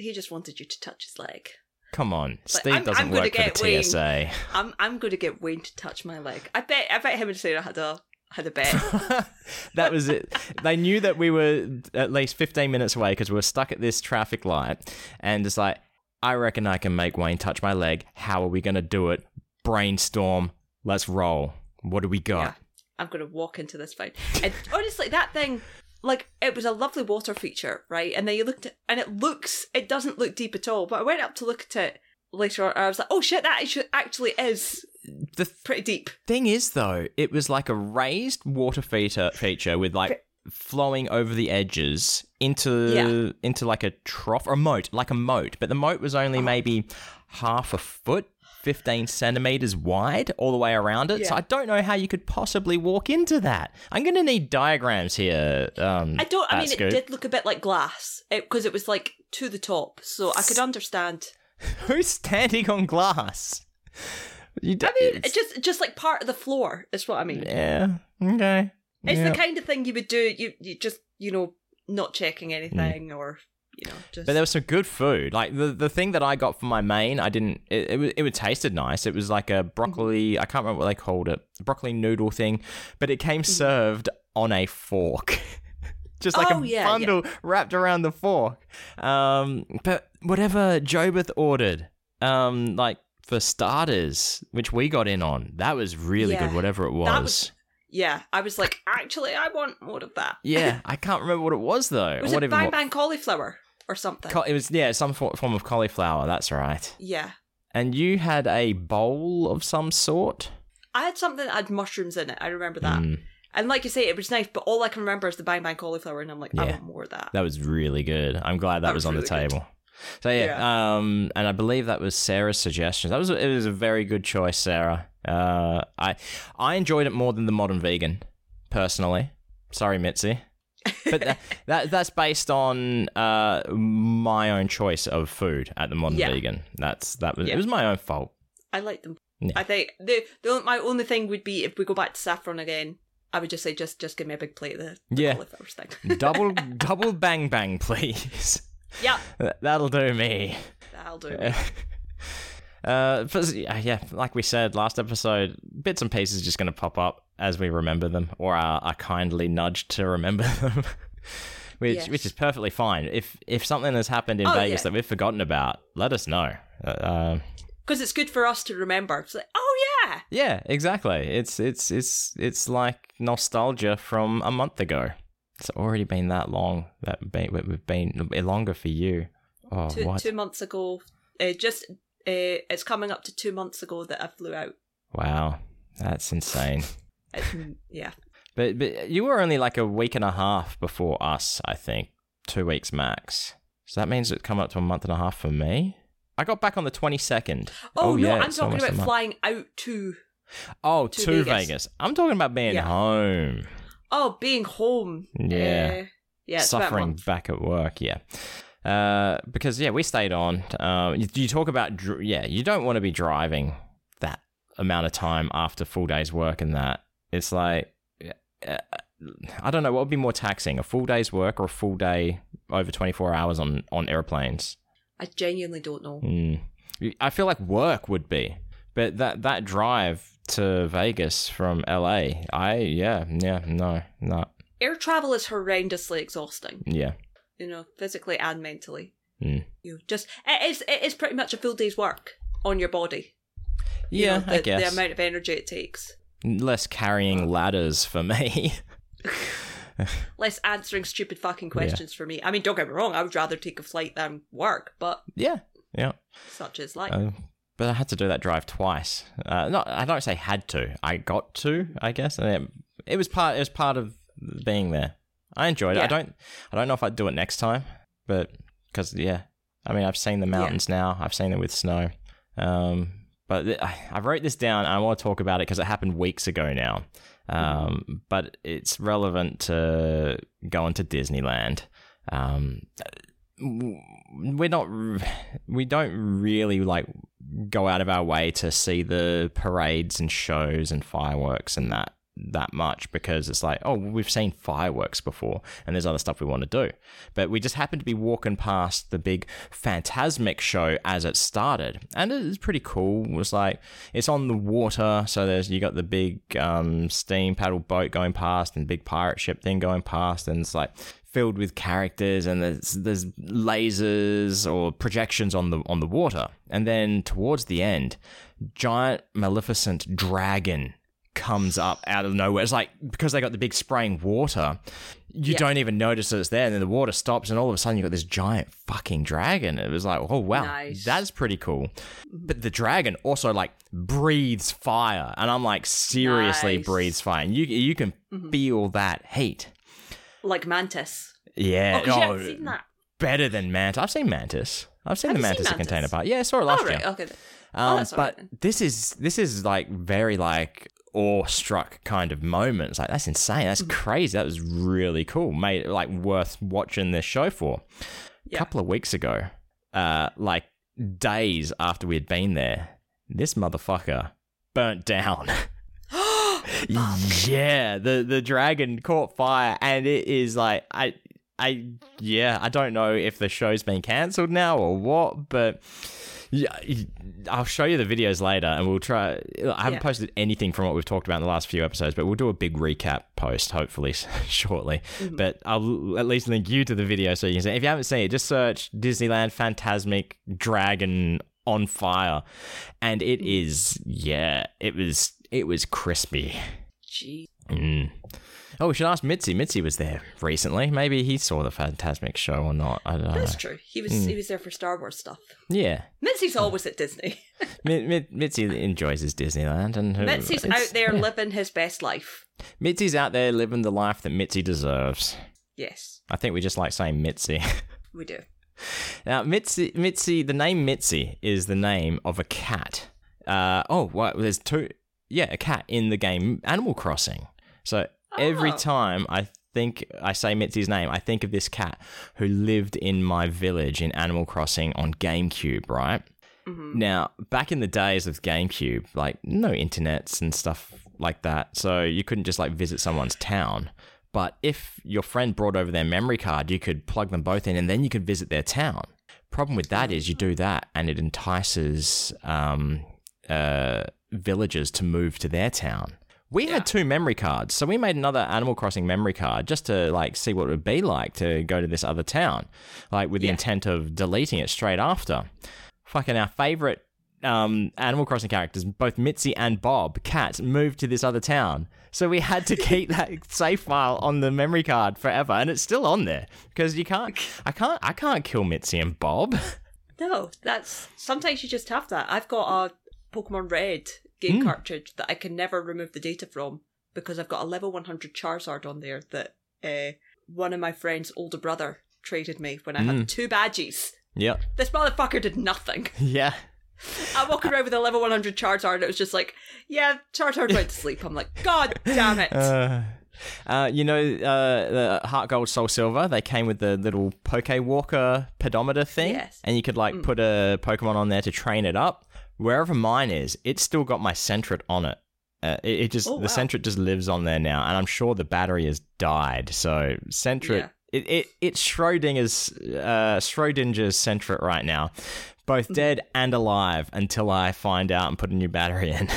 He just wanted you to touch his leg. Come on, Steve doesn't work for the TSA. I'm going to get Wayne to touch my leg. I bet him and Sarah had a bet. That was it. They knew that we were at least 15 minutes away because we were stuck at this traffic light, and it's like, I reckon I can make Wayne touch my leg. How are we going to do it? Brainstorm. Let's roll. What do we got? Yeah, I'm going to walk into this fight. And honestly, that thing. Like, it was a lovely water feature, right? And then you looked at and it doesn't look deep at all. But I went up to look at it later on, and I was like, oh shit, that actually is pretty deep. Thing is, though, it was like a raised water feature with like flowing over the edges into like a trough or a moat. But the moat was only maybe half a foot, 15 centimeters wide all the way around it. Yeah. So I don't know how you could possibly walk into that. I'm going to need diagrams here. It did look a bit like glass because it was like to the top. So I could understand. Who's standing on glass? It's just like part of the floor is what I mean. Yeah. Okay. It's the kind of thing you would do. You just, not checking anything or... But there was some good food. Like the thing that I got for my main, I didn't. It tasted nice. It was like a broccoli. I can't remember what they called it. Broccoli noodle thing, but it came served on a fork, just like bundle wrapped around the fork. But whatever Jobeth ordered, like for starters, which we got in on, that was really good. Whatever it was. Yeah, I was like, actually, I want more of that. Yeah, I can't remember what it was though. Was it Bang Bang cauliflower? Or something. It was, some form of cauliflower, that's right. Yeah. And you had a bowl of some sort? I had something that had mushrooms in it, I remember that. And like you say, it was nice, but all I can remember is the Bang Bang cauliflower, and I'm like, yeah, I want more of that. That was really good. I'm glad that was on really the table. Good. So yeah. And I believe that was Sarah's suggestion. It was a very good choice, Sarah. I enjoyed it more than the Modern Vegan, personally. Sorry, Mitzi. But that's based on my own choice of food at the Modern Vegan. It was my own fault. I like them. Yeah. I think my only thing would be if we go back to Saffron again, I would just say just give me a big plate of the cauliflower thing. double Bang Bang, please. Yeah. That'll do me. That'll do me. But yeah, like we said last episode, bits and pieces are just going to pop up as we remember them, or are kindly nudged to remember them, which is perfectly fine. If something has happened in Vegas that we've forgotten about, let us know. Because it's good for us to remember. It's like, oh yeah, yeah, exactly. It's like nostalgia from a month ago. It's already been that long. We've been longer for you. Oh, what? 2 months ago, it's coming up to 2 months ago that I flew out. Wow, that's insane. Yeah. But you were only like a week and a half before us, I think. 2 weeks max. So that means it's come up to a month and a half for me. I got back on the 22nd. Oh, no, yeah, I'm talking about flying out to... Oh, to Vegas. I'm talking about being home. Oh, being home. Yeah. Yeah. Suffering back at work, yeah. Because, yeah, we stayed on. You talk about... you don't want to be driving that amount of time after full day's work and that. It's like... I don't know. What would be more taxing? A full day's work or a full day over 24 hours on airplanes? I genuinely don't know. I feel like work would be, but that drive to Vegas from LA, not. Air travel is horrendously exhausting. Yeah, physically and mentally. It is pretty much a full day's work on your body. Yeah, I guess the amount of energy it takes. Less carrying ladders for me. Less answering stupid fucking questions for me. I mean, don't get me wrong, I would rather take a flight than work, but... Yeah. Such is life. But I had to do that drive twice. I don't say had to. I got to, I guess. And it was part of being there. I enjoyed it. I don't know if I'd do it next time, but... Because, I mean, I've seen the mountains now. I've seen them with snow. But I wrote this down, and I want to talk about it because it happened weeks ago now. But it's relevant to going to Disneyland. We don't really like go out of our way to see the parades and shows and fireworks and that much, because it's like, oh, we've seen fireworks before and there's other stuff we want to do. But we just happened to be walking past the big Fantasmic show as it started, and it was pretty cool. It was like, it's on the water, so you got the big steam paddle boat going past and big pirate ship thing going past, and it's like filled with characters, and there's lasers or projections on the water. And then towards the end, giant maleficent dragon comes up out of nowhere. It's like, because they got the big spraying water, you don't even notice that it's there, and then the water stops, and all of a sudden you got this giant fucking dragon. It was like, oh wow, nice. That's pretty cool. But the dragon also like breathes fire, and I'm like, seriously, nice. Breathes fire, and you can feel that heat, like Mantis. Yeah, oh, I've seen that. Better than Mantis. I've seen Mantis. I've seen the Mantis container part. Yeah, I saw it last year. Okay. But this is like very like awestruck kind of moments. Like, that's insane. That's crazy. That was really cool. Made it like worth watching this show for. A couple of weeks ago, like days after we had been there, this motherfucker burnt down. Yeah, the dragon caught fire, and it is like I don't know if the show's been cancelled now or what, but yeah, I'll show you the videos later, and we'll try. I haven't posted anything from what we've talked about in the last few episodes, but we'll do a big recap post, hopefully, shortly. But I'll at least link you to the video so you can see. If you haven't seen it, just search Disneyland Fantasmic Dragon on fire, and it is, it was crispy. Jeez. Oh, we should ask Mitzi. Mitzi was there recently. Maybe he saw the Fantasmic show or not. I don't know. That's true. He was there for Star Wars stuff. Yeah. Mitzi's always at Disney. Mitzi enjoys his Disneyland. And Mitzi's out there living his best life. Mitzi's out there living the life that Mitzi deserves. Yes. I think we just like saying Mitzi. We do. Now, Mitzi, the name Mitzi is the name of a cat. There's two. Yeah, a cat in the game Animal Crossing. So every time I think I say Mitzi's name, I think of this cat who lived in my village in Animal Crossing on GameCube, right? Mm-hmm. Now, back in the days of GameCube, like no internets and stuff like that. So you couldn't just like visit someone's town. But if your friend brought over their memory card, you could plug them both in and then you could visit their town. Problem with that is you do that and it entices villagers to move to their town. We had two memory cards, so we made another Animal Crossing memory card just to like see what it would be like to go to this other town, like with the intent of deleting it straight after. Fucking our favorite Animal Crossing characters, both Mitzi and Bob, cats, moved to this other town. So we had to keep that save file on the memory card forever, and it's still on there because you can't. I can't kill Mitzi and Bob. No, that's sometimes you just have that. I've got a Pokemon Red game cartridge that I can never remove the data from because I've got a level 100 Charizard on there that one of my friend's older brother traded me when I had two badges. Yeah, this motherfucker did nothing. Yeah. I walk around with a level 100 Charizard and it was just like, yeah, Charizard went to sleep. I'm like, God damn it. The Heart Gold, Soul Silver, they came with the little PokeWalker pedometer thing. Yes. And you could like put a Pokemon on there to train it up. Wherever mine is, it's still got my Sentret on it. The Sentret just lives on there now, and I'm sure the battery has died. So Sentret, it's Schrodinger's Sentret right now, both dead and alive until I find out and put a new battery in.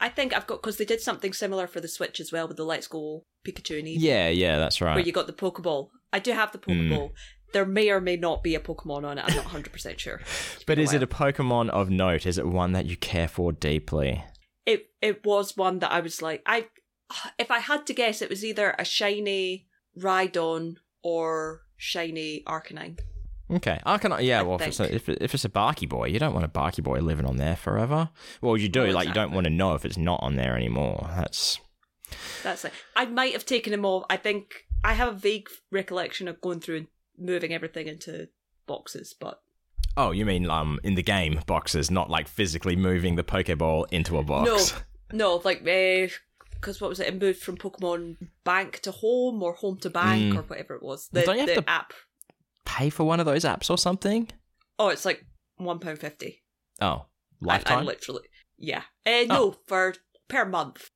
I think I've got, because they did something similar for the Switch as well with the Let's Go Pikachu and Eevee. Yeah, that's right. Where you got the Pokeball. I do have the Pokeball. There may or may not be a Pokemon on it. I'm not 100% sure. But is it a Pokemon of note? Is it one that you care for deeply? It was one that I was like, if I had to guess, it was either a shiny Rhydon or shiny Arcanine. Okay, Arcanine. Yeah, if it's a Barky Boy, you don't want a Barky Boy living on there forever. Well, you do. Well, exactly. You don't want to know if it's not on there anymore. That's it. I might have taken him off. I think I have a vague recollection of going through and moving everything into boxes, but... Oh, you mean in the game boxes, not like physically moving the Pokeball into a box? No, like, because what was it? It moved from Pokemon Bank to Home or Home to Bank or whatever it was. Don't you have to app. Pay for one of those apps or something? Oh, it's like £1.50. Oh, lifetime? I literally, yeah. For per month.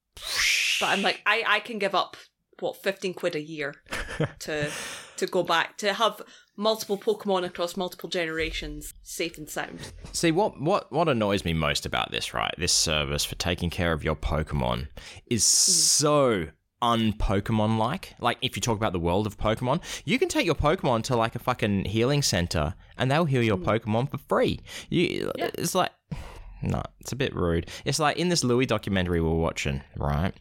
But I'm like, I can give up, 15 quid a year to go back to have multiple Pokemon across multiple generations safe and sound. See, what annoys me most about this, right, this service for taking care of your Pokemon is so un-Pokemon like if you talk about the world of Pokemon, you can take your Pokemon to like a fucking healing center and they'll heal your Pokemon for free. It's like, no, it's a bit rude. It's like in this Louis documentary we're watching, right?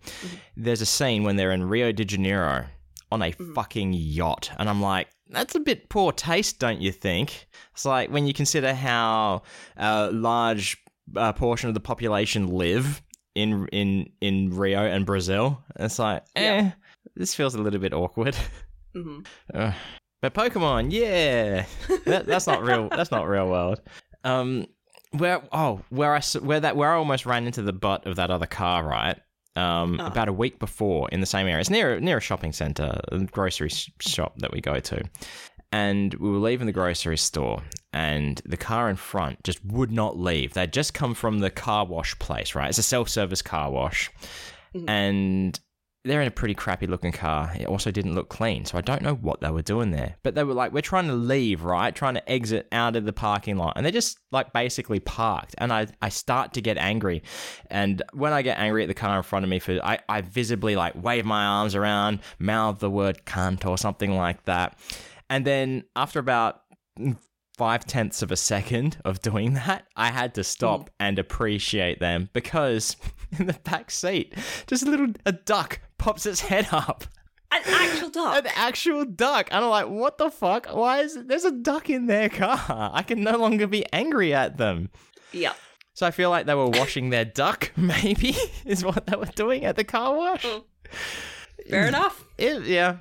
There's a scene when they're in Rio de Janeiro on a fucking yacht, and I'm like, that's a bit poor taste, don't you think? It's like when you consider how large portion of the population live in Rio and Brazil. It's like, this feels a little bit awkward. Mm-hmm. But Pokemon, yeah, that's not real. That's not real world. Where I almost ran into the butt of that other car, right? About a week before in the same area. It's near a shopping centre, a grocery shop that we go to. And we were leaving the grocery store and the car in front just would not leave. They'd just come from the car wash place, right? It's a self-service car wash. Mm-hmm. And they're in a pretty crappy looking car. It also didn't look clean. So I don't know what they were doing there. But they were like, we're trying to leave, right? Trying to exit out of the parking lot. And they just like basically parked. And I start to get angry. And when I get angry at the car in front of me, I visibly like wave my arms around, mouth the word cunt or something like that. And then after about 0.5 of a second of doing that, I had to stop and appreciate them because in the back seat, just a duck pops its head up An actual duck. An actual duck. And I'm like, what the fuck? Why is there's a duck in their car? I can no longer be angry at them. Yeah. So I feel like they were washing their duck, maybe, is what they were doing at the car wash. Mm. Fair enough. Yeah.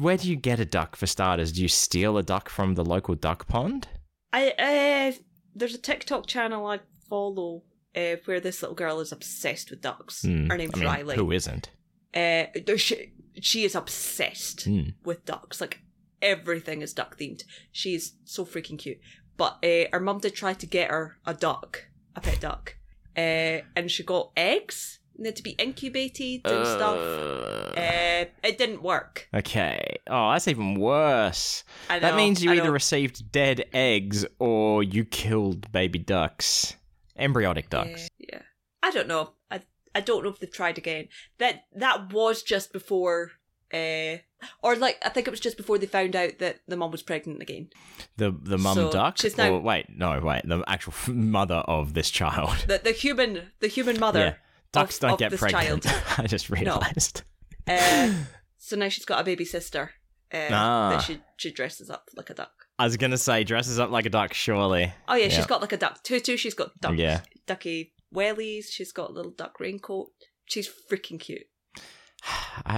Where do you get a duck, for starters? Do you steal a duck from the local duck pond? There's a TikTok channel I follow where this little girl is obsessed with ducks. Mm. Her name's Riley. Who isn't? She is obsessed with ducks. Like, everything is duck-themed. She is so freaking cute. But her mum did try to get her a duck, a pet duck. And she got eggs. They had to be incubated and stuff. It didn't work. Okay. Oh, that's even worse. I know, that means you either received dead eggs or you killed baby ducks. Embryotic ducks. Yeah. I don't know. I don't know if they've tried again. That was just before... I think it was just before they found out that the mum was pregnant again. The mum duck? The actual mother of this child. The human mother. Yeah. Ducks don't get pregnant. I just realised. No. So now she's got a baby sister. That she dresses up like a duck. I was gonna say dresses up like a duck, surely. Oh yeah, she's got like a duck tutu. She's got duck ducky wellies. She's got a little duck raincoat. She's freaking cute. I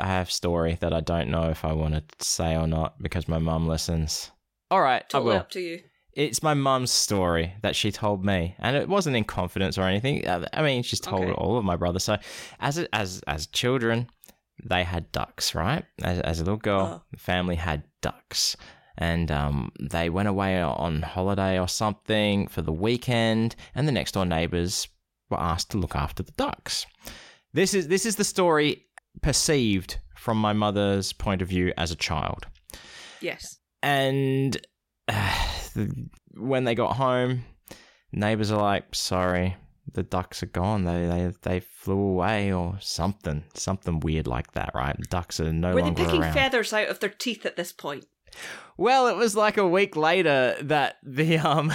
have a story that I don't know if I want to say or not because my mum listens. All right, totally I will. Up to you. It's my mum's story that she told me, and it wasn't in confidence or anything. I mean, she's told all of my brothers. So, as children, they had ducks, right? As a little girl, the family had ducks, and they went away on holiday or something for the weekend, and the next door neighbours were asked to look after the ducks. This is the story perceived from my mother's point of view as a child. Yes, and. When they got home, neighbours are like, sorry, the ducks are gone. They flew away or something weird like that, right? The ducks are no longer around. Were they picking feathers out of their teeth at this point? Well, it was like a week later that the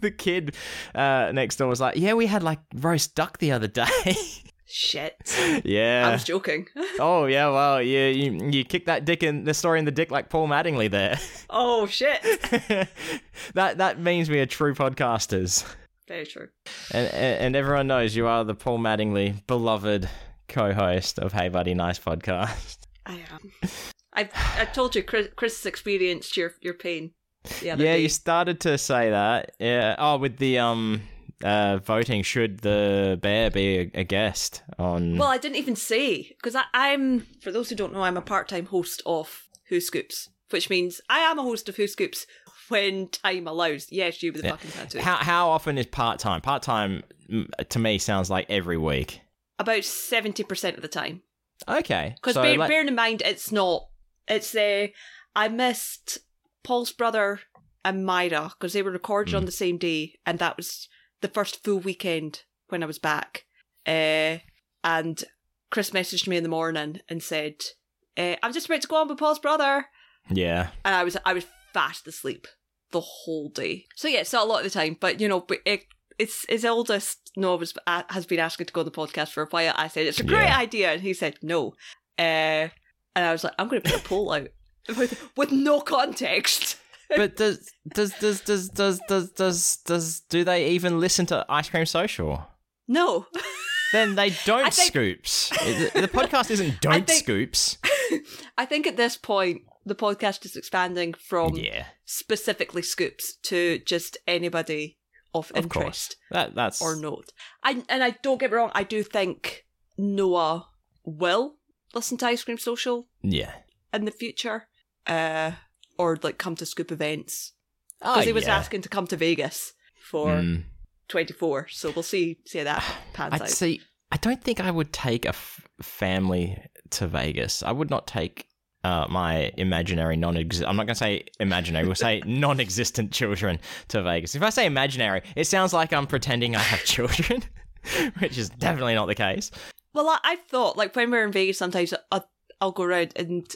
the kid next door was like, yeah, we had like roast duck the other day. Shit. Yeah. I was joking. Oh, yeah, well, you kicked that dick in the story in the dick like Paul Mattingly there. Oh, shit. That means we are true podcasters. Very true. And everyone knows you are the Paul Mattingly beloved co-host of Hey Buddy Nice Podcast. I am. I told you, Chris experienced your pain the other day. You started to say that. Yeah. Oh, with the... voting should the bear be a guest on... Well, I didn't even say, because I'm, for those who don't know, I'm a part-time host of Who Scoops, which means I am a host of Who Scoops when time allows. Yes, you with the fucking tattoo. How often is part-time? Part-time, to me, sounds like every week. About 70% of the time. Okay. Because bearing in mind, it's not. It's, I missed Paul's brother and Myra, because they were recorded on the same day, and that was... the first full weekend when I was back, and Chris messaged me in the morning and said, "I'm just about to go on with Paul's brother." Yeah, and I was fast asleep the whole day. So yeah, it's not a lot of the time, but you know, it's his eldest has been asking to go on the podcast for a while. I said it's a great idea, and he said no, and I was like, I'm going to put a poll out with no context. But do they even listen to Ice Cream Social? No. Then they don't scoops. The podcast isn't scoops. I think at this point the podcast is expanding from specifically scoops to just anybody of interest. That's or not. And I don't get me wrong. I do think Noah will listen to Ice Cream Social. Yeah. In the future. Or like come to Scoop events. Because he was asking to come to Vegas for 24, so we'll see how that pans out. See, I don't think I would take a family to Vegas. I would not take my imaginary I'm not going to say imaginary, we'll say non-existent children to Vegas. If I say imaginary, it sounds like I'm pretending I have children, which is definitely not the case. Well, I've thought, like when we're in Vegas sometimes I'll go around and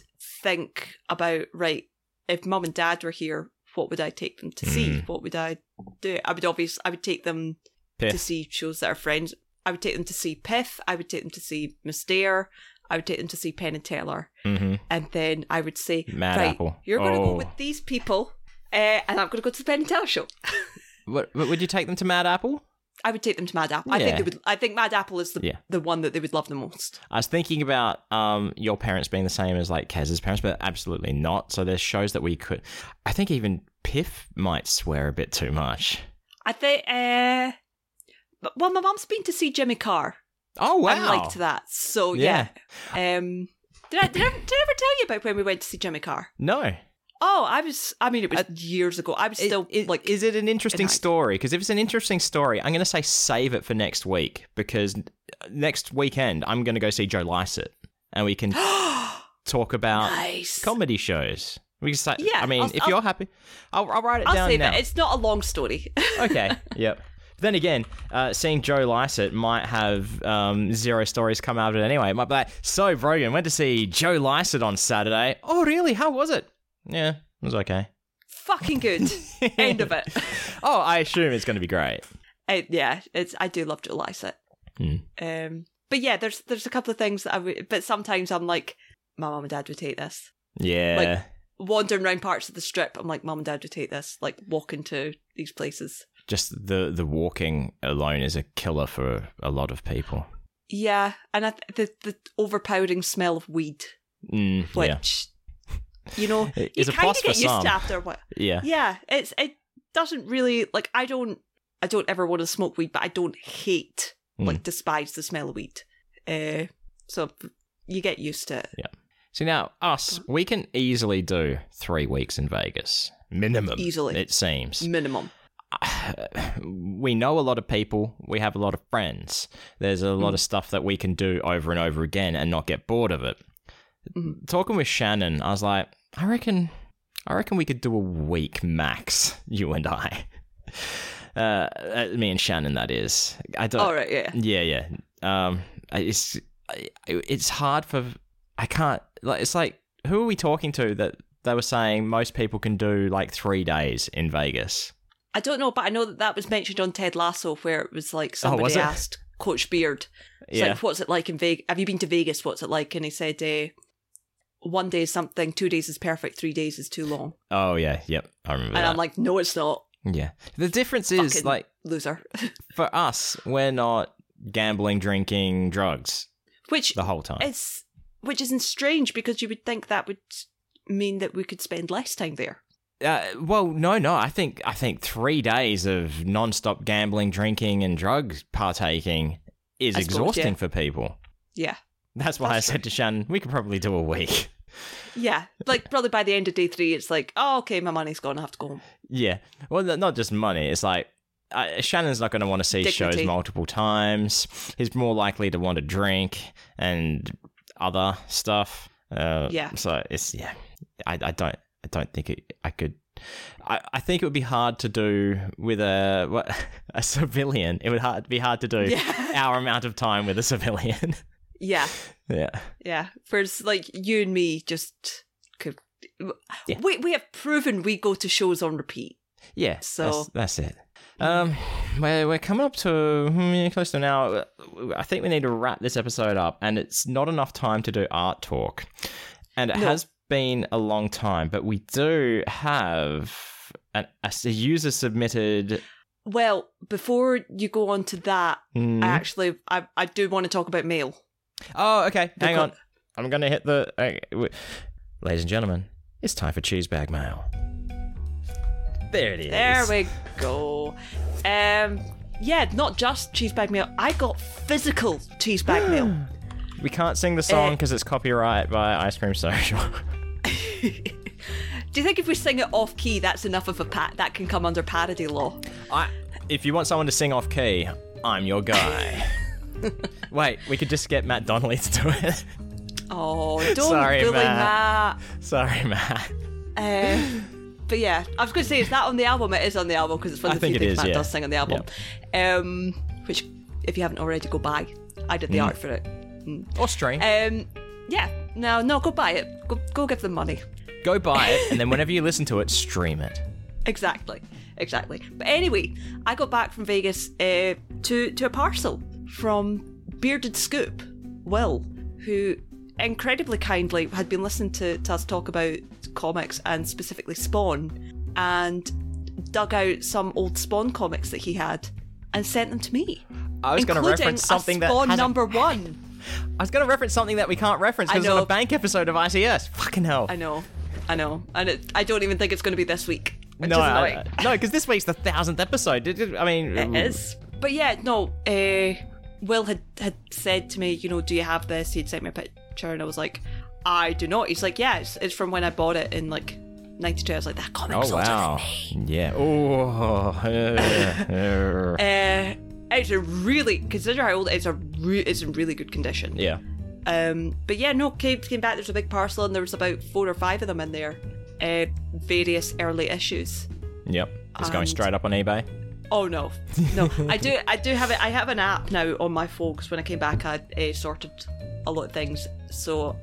think about, right, if mum and dad were here, what would I take them to see? What would I do? I would take them to see shows that are friends. I would take them to see Piff. I would take them to see Miss Dare. I would take them to see Penn and Teller. Mm-hmm. And then I would say, Mad right, Apple. You're going to go with these people and I'm going to go to the Penn and Teller show. Would you take them to Mad Apple? I would take them to Mad Apple. Yeah. I think Mad Apple is the one that they would love the most. I was thinking about your parents being the same as like Kez's parents, but absolutely not. So there's shows that we could. I think even Piff might swear a bit too much. I think. Well, my mum's been to see Jimmy Carr. Oh wow! I liked that. So yeah. Did I ever tell you about when we went to see Jimmy Carr? No. Oh, it was years ago. I was still like... Is it an interesting story? Because if it's an interesting story, I'm going to say save it for next week, because next weekend, I'm going to go see Joe Lycett, and we can talk about comedy shows. We can say, yeah, if you're happy, I'll write it down now. I'll save it. It's not a long story. Okay, yep. Then again, seeing Joe Lycett might have zero stories come out of it anyway. It might be like, so Brogan, went to see Joe Lycett on Saturday. Oh, really? How was it? Yeah, it was okay. Fucking good. End of it. Oh, I assume it's going to be great. I do love Joe Lycett. Mm. But yeah, there's a couple of things that but sometimes I'm like, my mum and dad would hate this. Yeah. Like wandering around parts of the strip, I'm like, mum and dad would hate this. Like walking to these places. Just the walking alone is a killer for a lot of people. Yeah, and the overpowering smell of weed, which. Yeah. You know, you kind of get used to after a while. Yeah. Yeah, it doesn't really, like, I don't ever want to smoke weed, but I don't hate, despise the smell of weed. So you get used to it. Yeah. So now, we can easily do 3 weeks in Vegas. Minimum. Easily. It seems. Minimum. We know a lot of people. We have a lot of friends. There's a lot of stuff that we can do over and over again and not get bored of it. Mm-hmm. Talking with Shannon, I was like, I reckon we could do a week max, you and I. Me and Shannon, that is. I don't. All right, yeah. Yeah, yeah. It's hard for. I can't. Like, it's like, who are we talking to that they were saying most people can do like 3 days in Vegas? I don't know, but I know that was mentioned on Ted Lasso, where it was like somebody asked Coach Beard, like, what's it like in Vegas? Have you been to Vegas? What's it like? And he said, 1 day is something, 2 days is perfect, 3 days is too long. Oh, yeah. Yep. I remember that. And I'm like, no, it's not. Yeah. The difference is, like... Loser. For us, we're not gambling, drinking, drugs. Which... The whole time. Which isn't strange, because you would think that would mean that we could spend less time there. Well, no. I think 3 days of non-stop gambling, drinking, and drugs partaking is exhausting for people. Yeah. That's why I said to Shannon, we could probably do a week. Yeah. Like, probably by the end of day three, it's like, oh, okay, my money's gone. I have to go home. Yeah. Well, not just money. It's like, Shannon's not going to want to see shows multiple times. He's more likely to want to drink and other stuff. Yeah. So, it's, yeah. I don't think I could. I think it would be hard to do with a civilian. It would be hard to do our amount of time with a civilian. Yeah. Yeah. Yeah. Whereas, like, you and me just could. Yeah. We have proven we go to shows on repeat. Yeah. So that's it. We're coming up to close to an hour. I think we need to wrap this episode up, and it's not enough time to do art talk, and it has been a long time, but we do have a user submitted. Well, before you go on to that, I do want to talk about mail. Oh, okay. Hang on. I'm going to hit the... Ladies and gentlemen, it's time for cheese bag mail. There it is. There we go. Yeah, not just cheese bag mail. I got physical cheese bag mail. We can't sing the song because it's copyright by Ice Cream Social. Do you think if we sing it off key, that's enough of a that can come under parody law? If you want someone to sing off key, I'm your guy. Wait, we could just get Matt Donnelly to do it. Oh, don't bully Matt. Sorry, Matt. But yeah, I was going to say, is that on the album? It is on the album, because it's one of the few things Matt does sing on the album. Yep. Which, if you haven't already, go buy. I did the art for it. Or stream. Yeah. No, go buy it. Go give them money. Go buy it, and then whenever you listen to it, stream it. Exactly. But anyway, I got back from Vegas to a parcel from Bearded Scoop, Will, who incredibly kindly had been listening to us talk about comics and specifically Spawn, and dug out some old Spawn comics that he had and sent them to me. I was going to reference something that Spawn number one. I was going to reference something that we can't reference because it's on a bank episode of ICS. Fucking hell. I know. And I don't even think it's going to be this week. No, because this week's the 1,000th episode. I mean... It is. But yeah, no, Will had said to me, you know, do you have this? He'd sent me a picture and I was like, I do not. He's like, yeah, it's from when I bought it in like 92. I was like, that comic's older than me. Yeah. Oh, yeah. It's a really, consider how old, it's in really good condition. Yeah. But yeah, no, came back, there's a big parcel and there was about 4 or 5 of them in there. Various early issues. Yep. It's going straight up on eBay. Oh no! I do have it. I have an app now on my phone because when I came back, I sorted a lot of things. So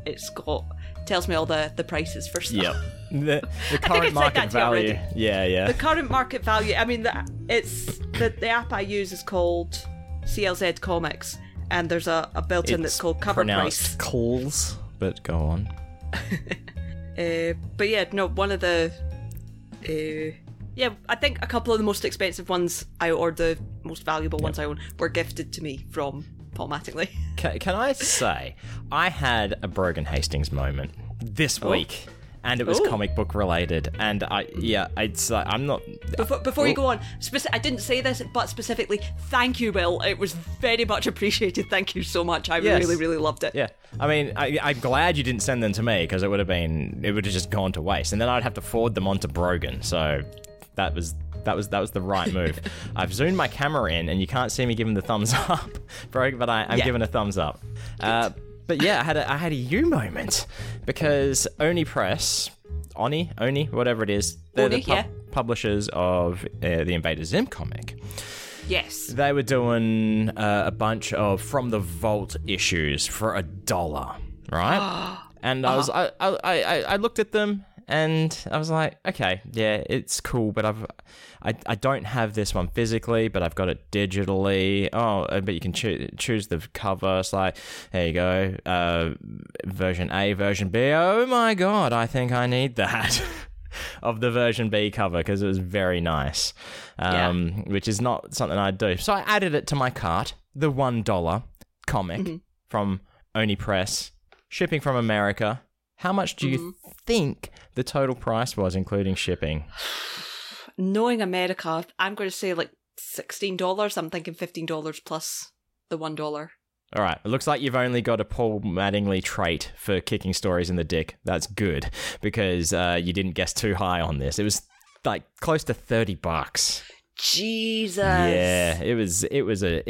tells me all the prices for stuff. Yep. The current market value. Yeah. The current market value. I mean, the app I use is called CLZ Comics, and there's a built-in that's called Cover Price. Calls, but go on. But yeah, no. One of the. Yeah, I think a couple of the most expensive ones or the most valuable ones I own were gifted to me from Paul Mattingly. Can I say, I had a Brogan Hastings moment this week, and it was comic book related. And it's like, I'm not... Before you go on, I didn't say this, but specifically, thank you, Will. It was very much appreciated. Thank you so much. I really, really loved it. Yeah. I mean, I'm glad you didn't send them to me, because it would have just gone to waste. And then I'd have to forward them on to Brogan, so... That was the right move. I've zoomed my camera in, and you can't see me giving the thumbs up, bro. But I'm giving a thumbs up. But yeah, I had a you moment because Oni Press, whatever it is, they're publishers of the Invader Zim comic. Yes, they were doing a bunch of From the Vault issues for $1, right? And I looked at them. And I was like, okay, yeah, it's cool, but I don't have this one physically, but I've got it digitally. Oh, but you can choose the cover. It's like, there you go, version A, version B. Oh my God, I think I need that of the version B cover because it was very nice, which is not something I'd do. So I added it to my cart, the $1 comic from Oni Press, shipping from America. How much do you think the total price was, including shipping? Knowing America, I'm going to say like $16. I'm thinking $15 plus the $1. All right. It looks like you've only got a Paul Mattingly trait for kicking stories in the dick. That's good because you didn't guess too high on this. It was like close to $30. Jesus. Yeah, it was a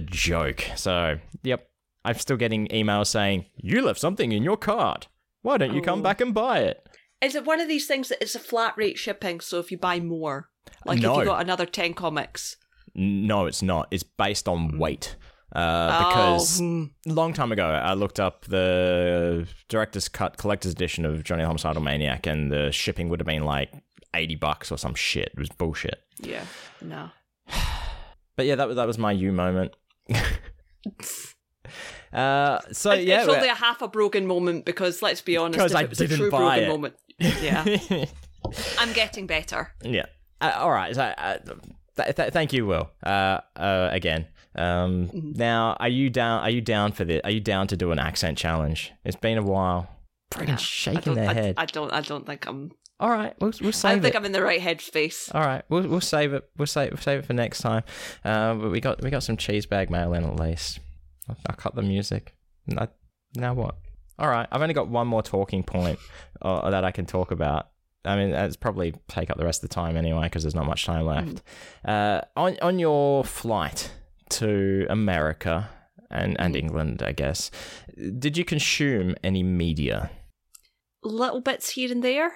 joke. So, yep. I'm still getting emails saying, you left something in your cart. Why don't you come back and buy it? Is it one of these things that it's a flat rate shipping, so if you buy more, like if you got another 10 comics? No, it's not. It's based on weight. Because a long time ago, I looked up the Director's Cut Collector's Edition of Johnny Homicidal Maniac, and the shipping would have been like $80 or some shit. It was bullshit. Yeah, no. But yeah, that was my you moment. It's only a half a broken moment because let's be honest, if it was a true broken moment. Yeah, I'm getting better. Yeah. All right. So, thank you, Will. Again. Now, are you down for this? Are you down to do an accent challenge? It's been a while. Freaking shaking their head. I don't think I'm. All right. We'll save it. I don't think I'm in the right headspace. All right. We'll save it. We'll save it for next time. But we got some cheese bag mail in at least. I cut the music. Now what? All right, I've only got one more talking point that I can talk about. I mean, that's probably take up the rest of the time anyway because there's not much time left. On your flight to America and England, I guess, did you consume any media? Little bits here and there,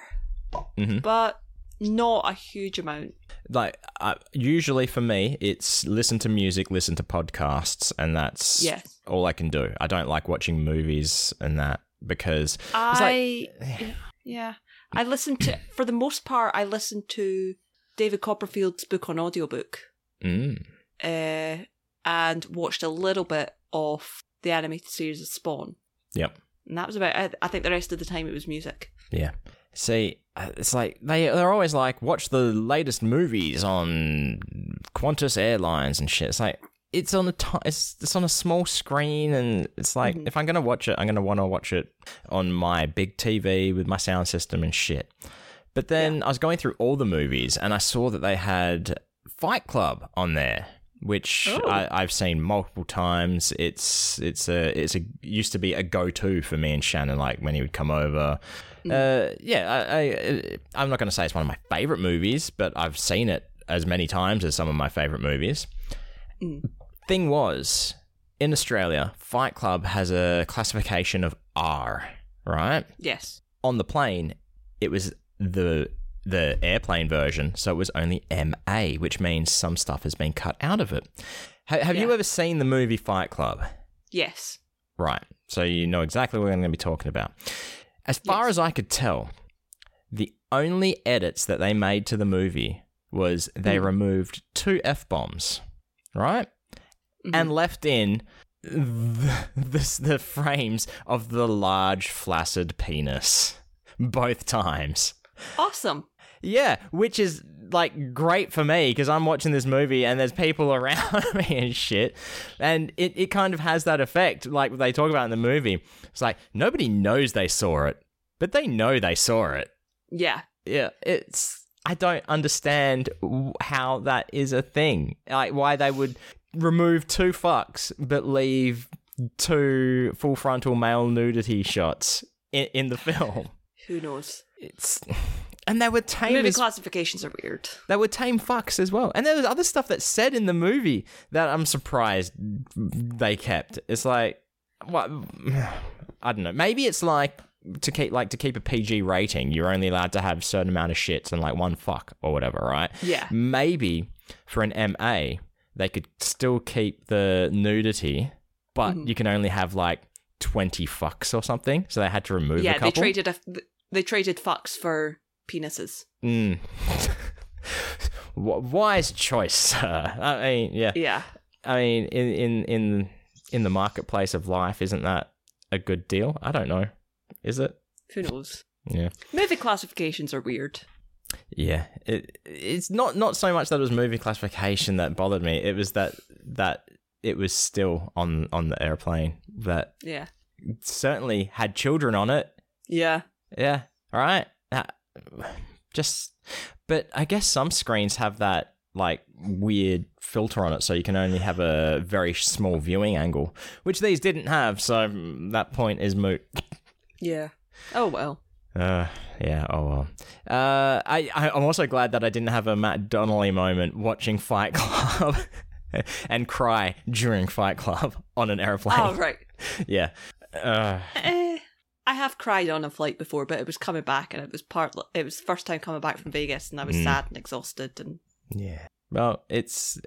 but not a huge amount. Like usually for me, it's listen to music, listen to podcasts, and that's all I can do. I don't like watching movies and that because I listen to for the most part. I listen to David Copperfield's book on audiobook, and watched a little bit of the animated series of Spawn. Yep. And that was about it. I think the rest of the time it was music. Yeah. See, it's like, they're always like, watch the latest movies on Qantas Airlines and shit. It's like, it's on a small screen, and it's like, if I'm going to watch it, I'm going to want to watch it on my big TV with my sound system and shit. But then I was going through all the movies, and I saw that they had Fight Club on there, which I've seen multiple times. It's used to be a go-to for me and Shannon, like when he would come over. I'm not going to say it's one of my favorite movies, but I've seen it as many times as some of my favorite movies. Thing was, in Australia, Fight Club has a classification of R, right? Yes. On the plane, it was the airplane version, so it was only MA, which means some stuff has been cut out of it. Have you ever seen the movie Fight Club? Yes. Right. So you know exactly what I'm going to be talking about. As far as I could tell, the only edits that they made to the movie was they removed 2 F-bombs. Right? Mm-hmm. And left in the frames of the large flaccid penis both times. Awesome. Yeah, which is like great for me, because I'm watching this movie and there's people around me and shit, and it kind of has that effect like they talk about in the movie. It's like nobody knows they saw it, but they know they saw it. Yeah. Yeah, I don't understand how that is a thing. Like, why they would remove 2 fucks but leave 2 full frontal male nudity shots in the film. Who knows? And they were tame. Movie classifications are weird. They were tame fucks as well. And there was other stuff that's said in the movie that I'm surprised they kept. It's like, what? I don't know. Maybe it's like, to keep a PG rating, you're only allowed to have a certain amount of shits and like one fuck or whatever, right? Yeah. Maybe for an MA, they could still keep the nudity, but you can only have like 20 fucks or something. So they had to remove a couple. Yeah, they traded fucks for penises. Mm. Wise choice, sir. I mean, yeah. Yeah. I mean, in the marketplace of life, isn't that a good deal? I don't know. Is it? Who knows? Yeah. Movie classifications are weird. Yeah. It's not so much that it was movie classification that bothered me. It was that it was still on the airplane that certainly had children on it. Yeah. Yeah. All right. But I guess some screens have that like weird filter on it, so you can only have a very small viewing angle, which these didn't have. So that point is moot. Yeah. Oh, well. Yeah, oh, well. I'm also glad that I didn't have a Matt Donnelly moment watching Fight Club and cry during Fight Club on an airplane. Oh, right. Yeah. I have cried on a flight before, but it was coming back, and it was the first time coming back from Vegas, and I was sad and exhausted. And yeah. Well,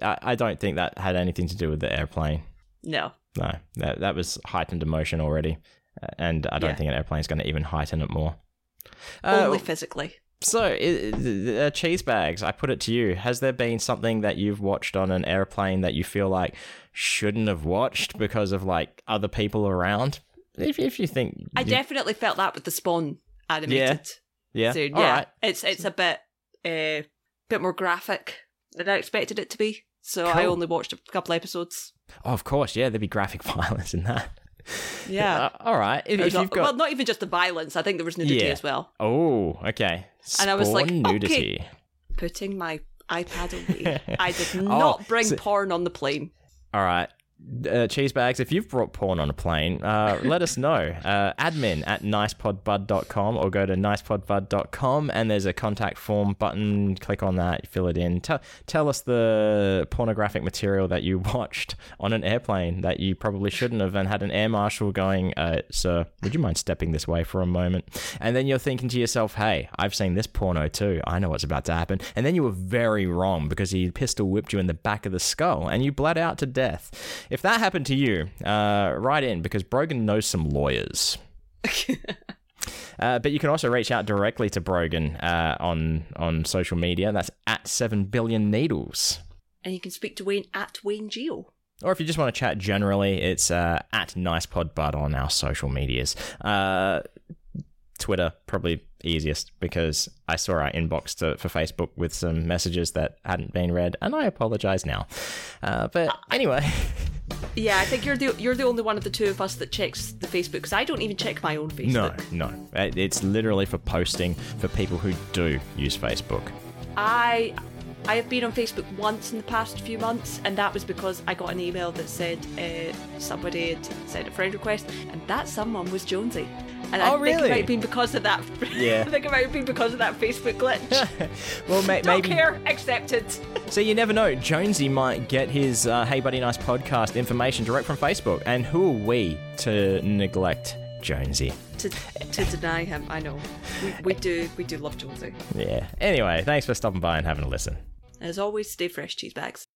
I don't think that had anything to do with the airplane. No. No, that was heightened emotion already. And I don't think an airplane's going to even heighten it more. Only physically. So, cheese bags, I put it to you. Has there been something that you've watched on an airplane that you feel like shouldn't have watched because of, like, other people around? If you think... I definitely felt that with the Spawn animated. Yeah. So, all right. It's a bit more graphic than I expected it to be. So, cool. I only watched a couple episodes. Oh, of course, yeah. There'd be graphic violence in that. Yeah. All right. If you've got... Well, not even just the violence. I think there was nudity as well. Oh, okay. Spawn and I was like, nudity. Okay, putting my iPad away. I did not bring porn on the plane. All right. Cheese bags, if you've brought porn on a plane, let us know. admin@nicepodbud.com or go to nicepodbud.com, and there's a contact form button. Click on that, fill it in. Tell us the pornographic material that you watched on an airplane that you probably shouldn't have, and had an air marshal going, sir, would you mind stepping this way for a moment? And then you're thinking to yourself, hey, I've seen this porno too. I know what's about to happen. And then you were very wrong, because he pistol whipped you in the back of the skull and you bled out to death. If that happened to you, write in, because Brogan knows some lawyers. But you can also reach out directly to Brogan on social media. That's @7BillionNeedles. And you can speak to Wayne at Wayne Geo. Or if you just want to chat generally, it's at NicePodBud on our social medias. Twitter, probably easiest, because I saw our inbox for Facebook with some messages that hadn't been read, and I apologize now. But anyway... Yeah, I think you're the only one of the two of us that checks the Facebook, because I don't even check my own Facebook. No. It's literally for posting for people who do use Facebook. I have been on Facebook once in the past few months, and that was because I got an email that said somebody had sent a friend request, and that someone was Jonesy. And I think it might have been because of that. Yeah. I think it might have been because of that Facebook glitch. Well, maybe. Don't care. Accepted. So you never know. Jonesy might get his Hey Buddy Nice podcast information direct from Facebook, and who are we to neglect Jonesy? To deny him, I know. We do love Jonesy. Yeah. Anyway, thanks for stopping by and having a listen. As always, stay fresh, cheese bags.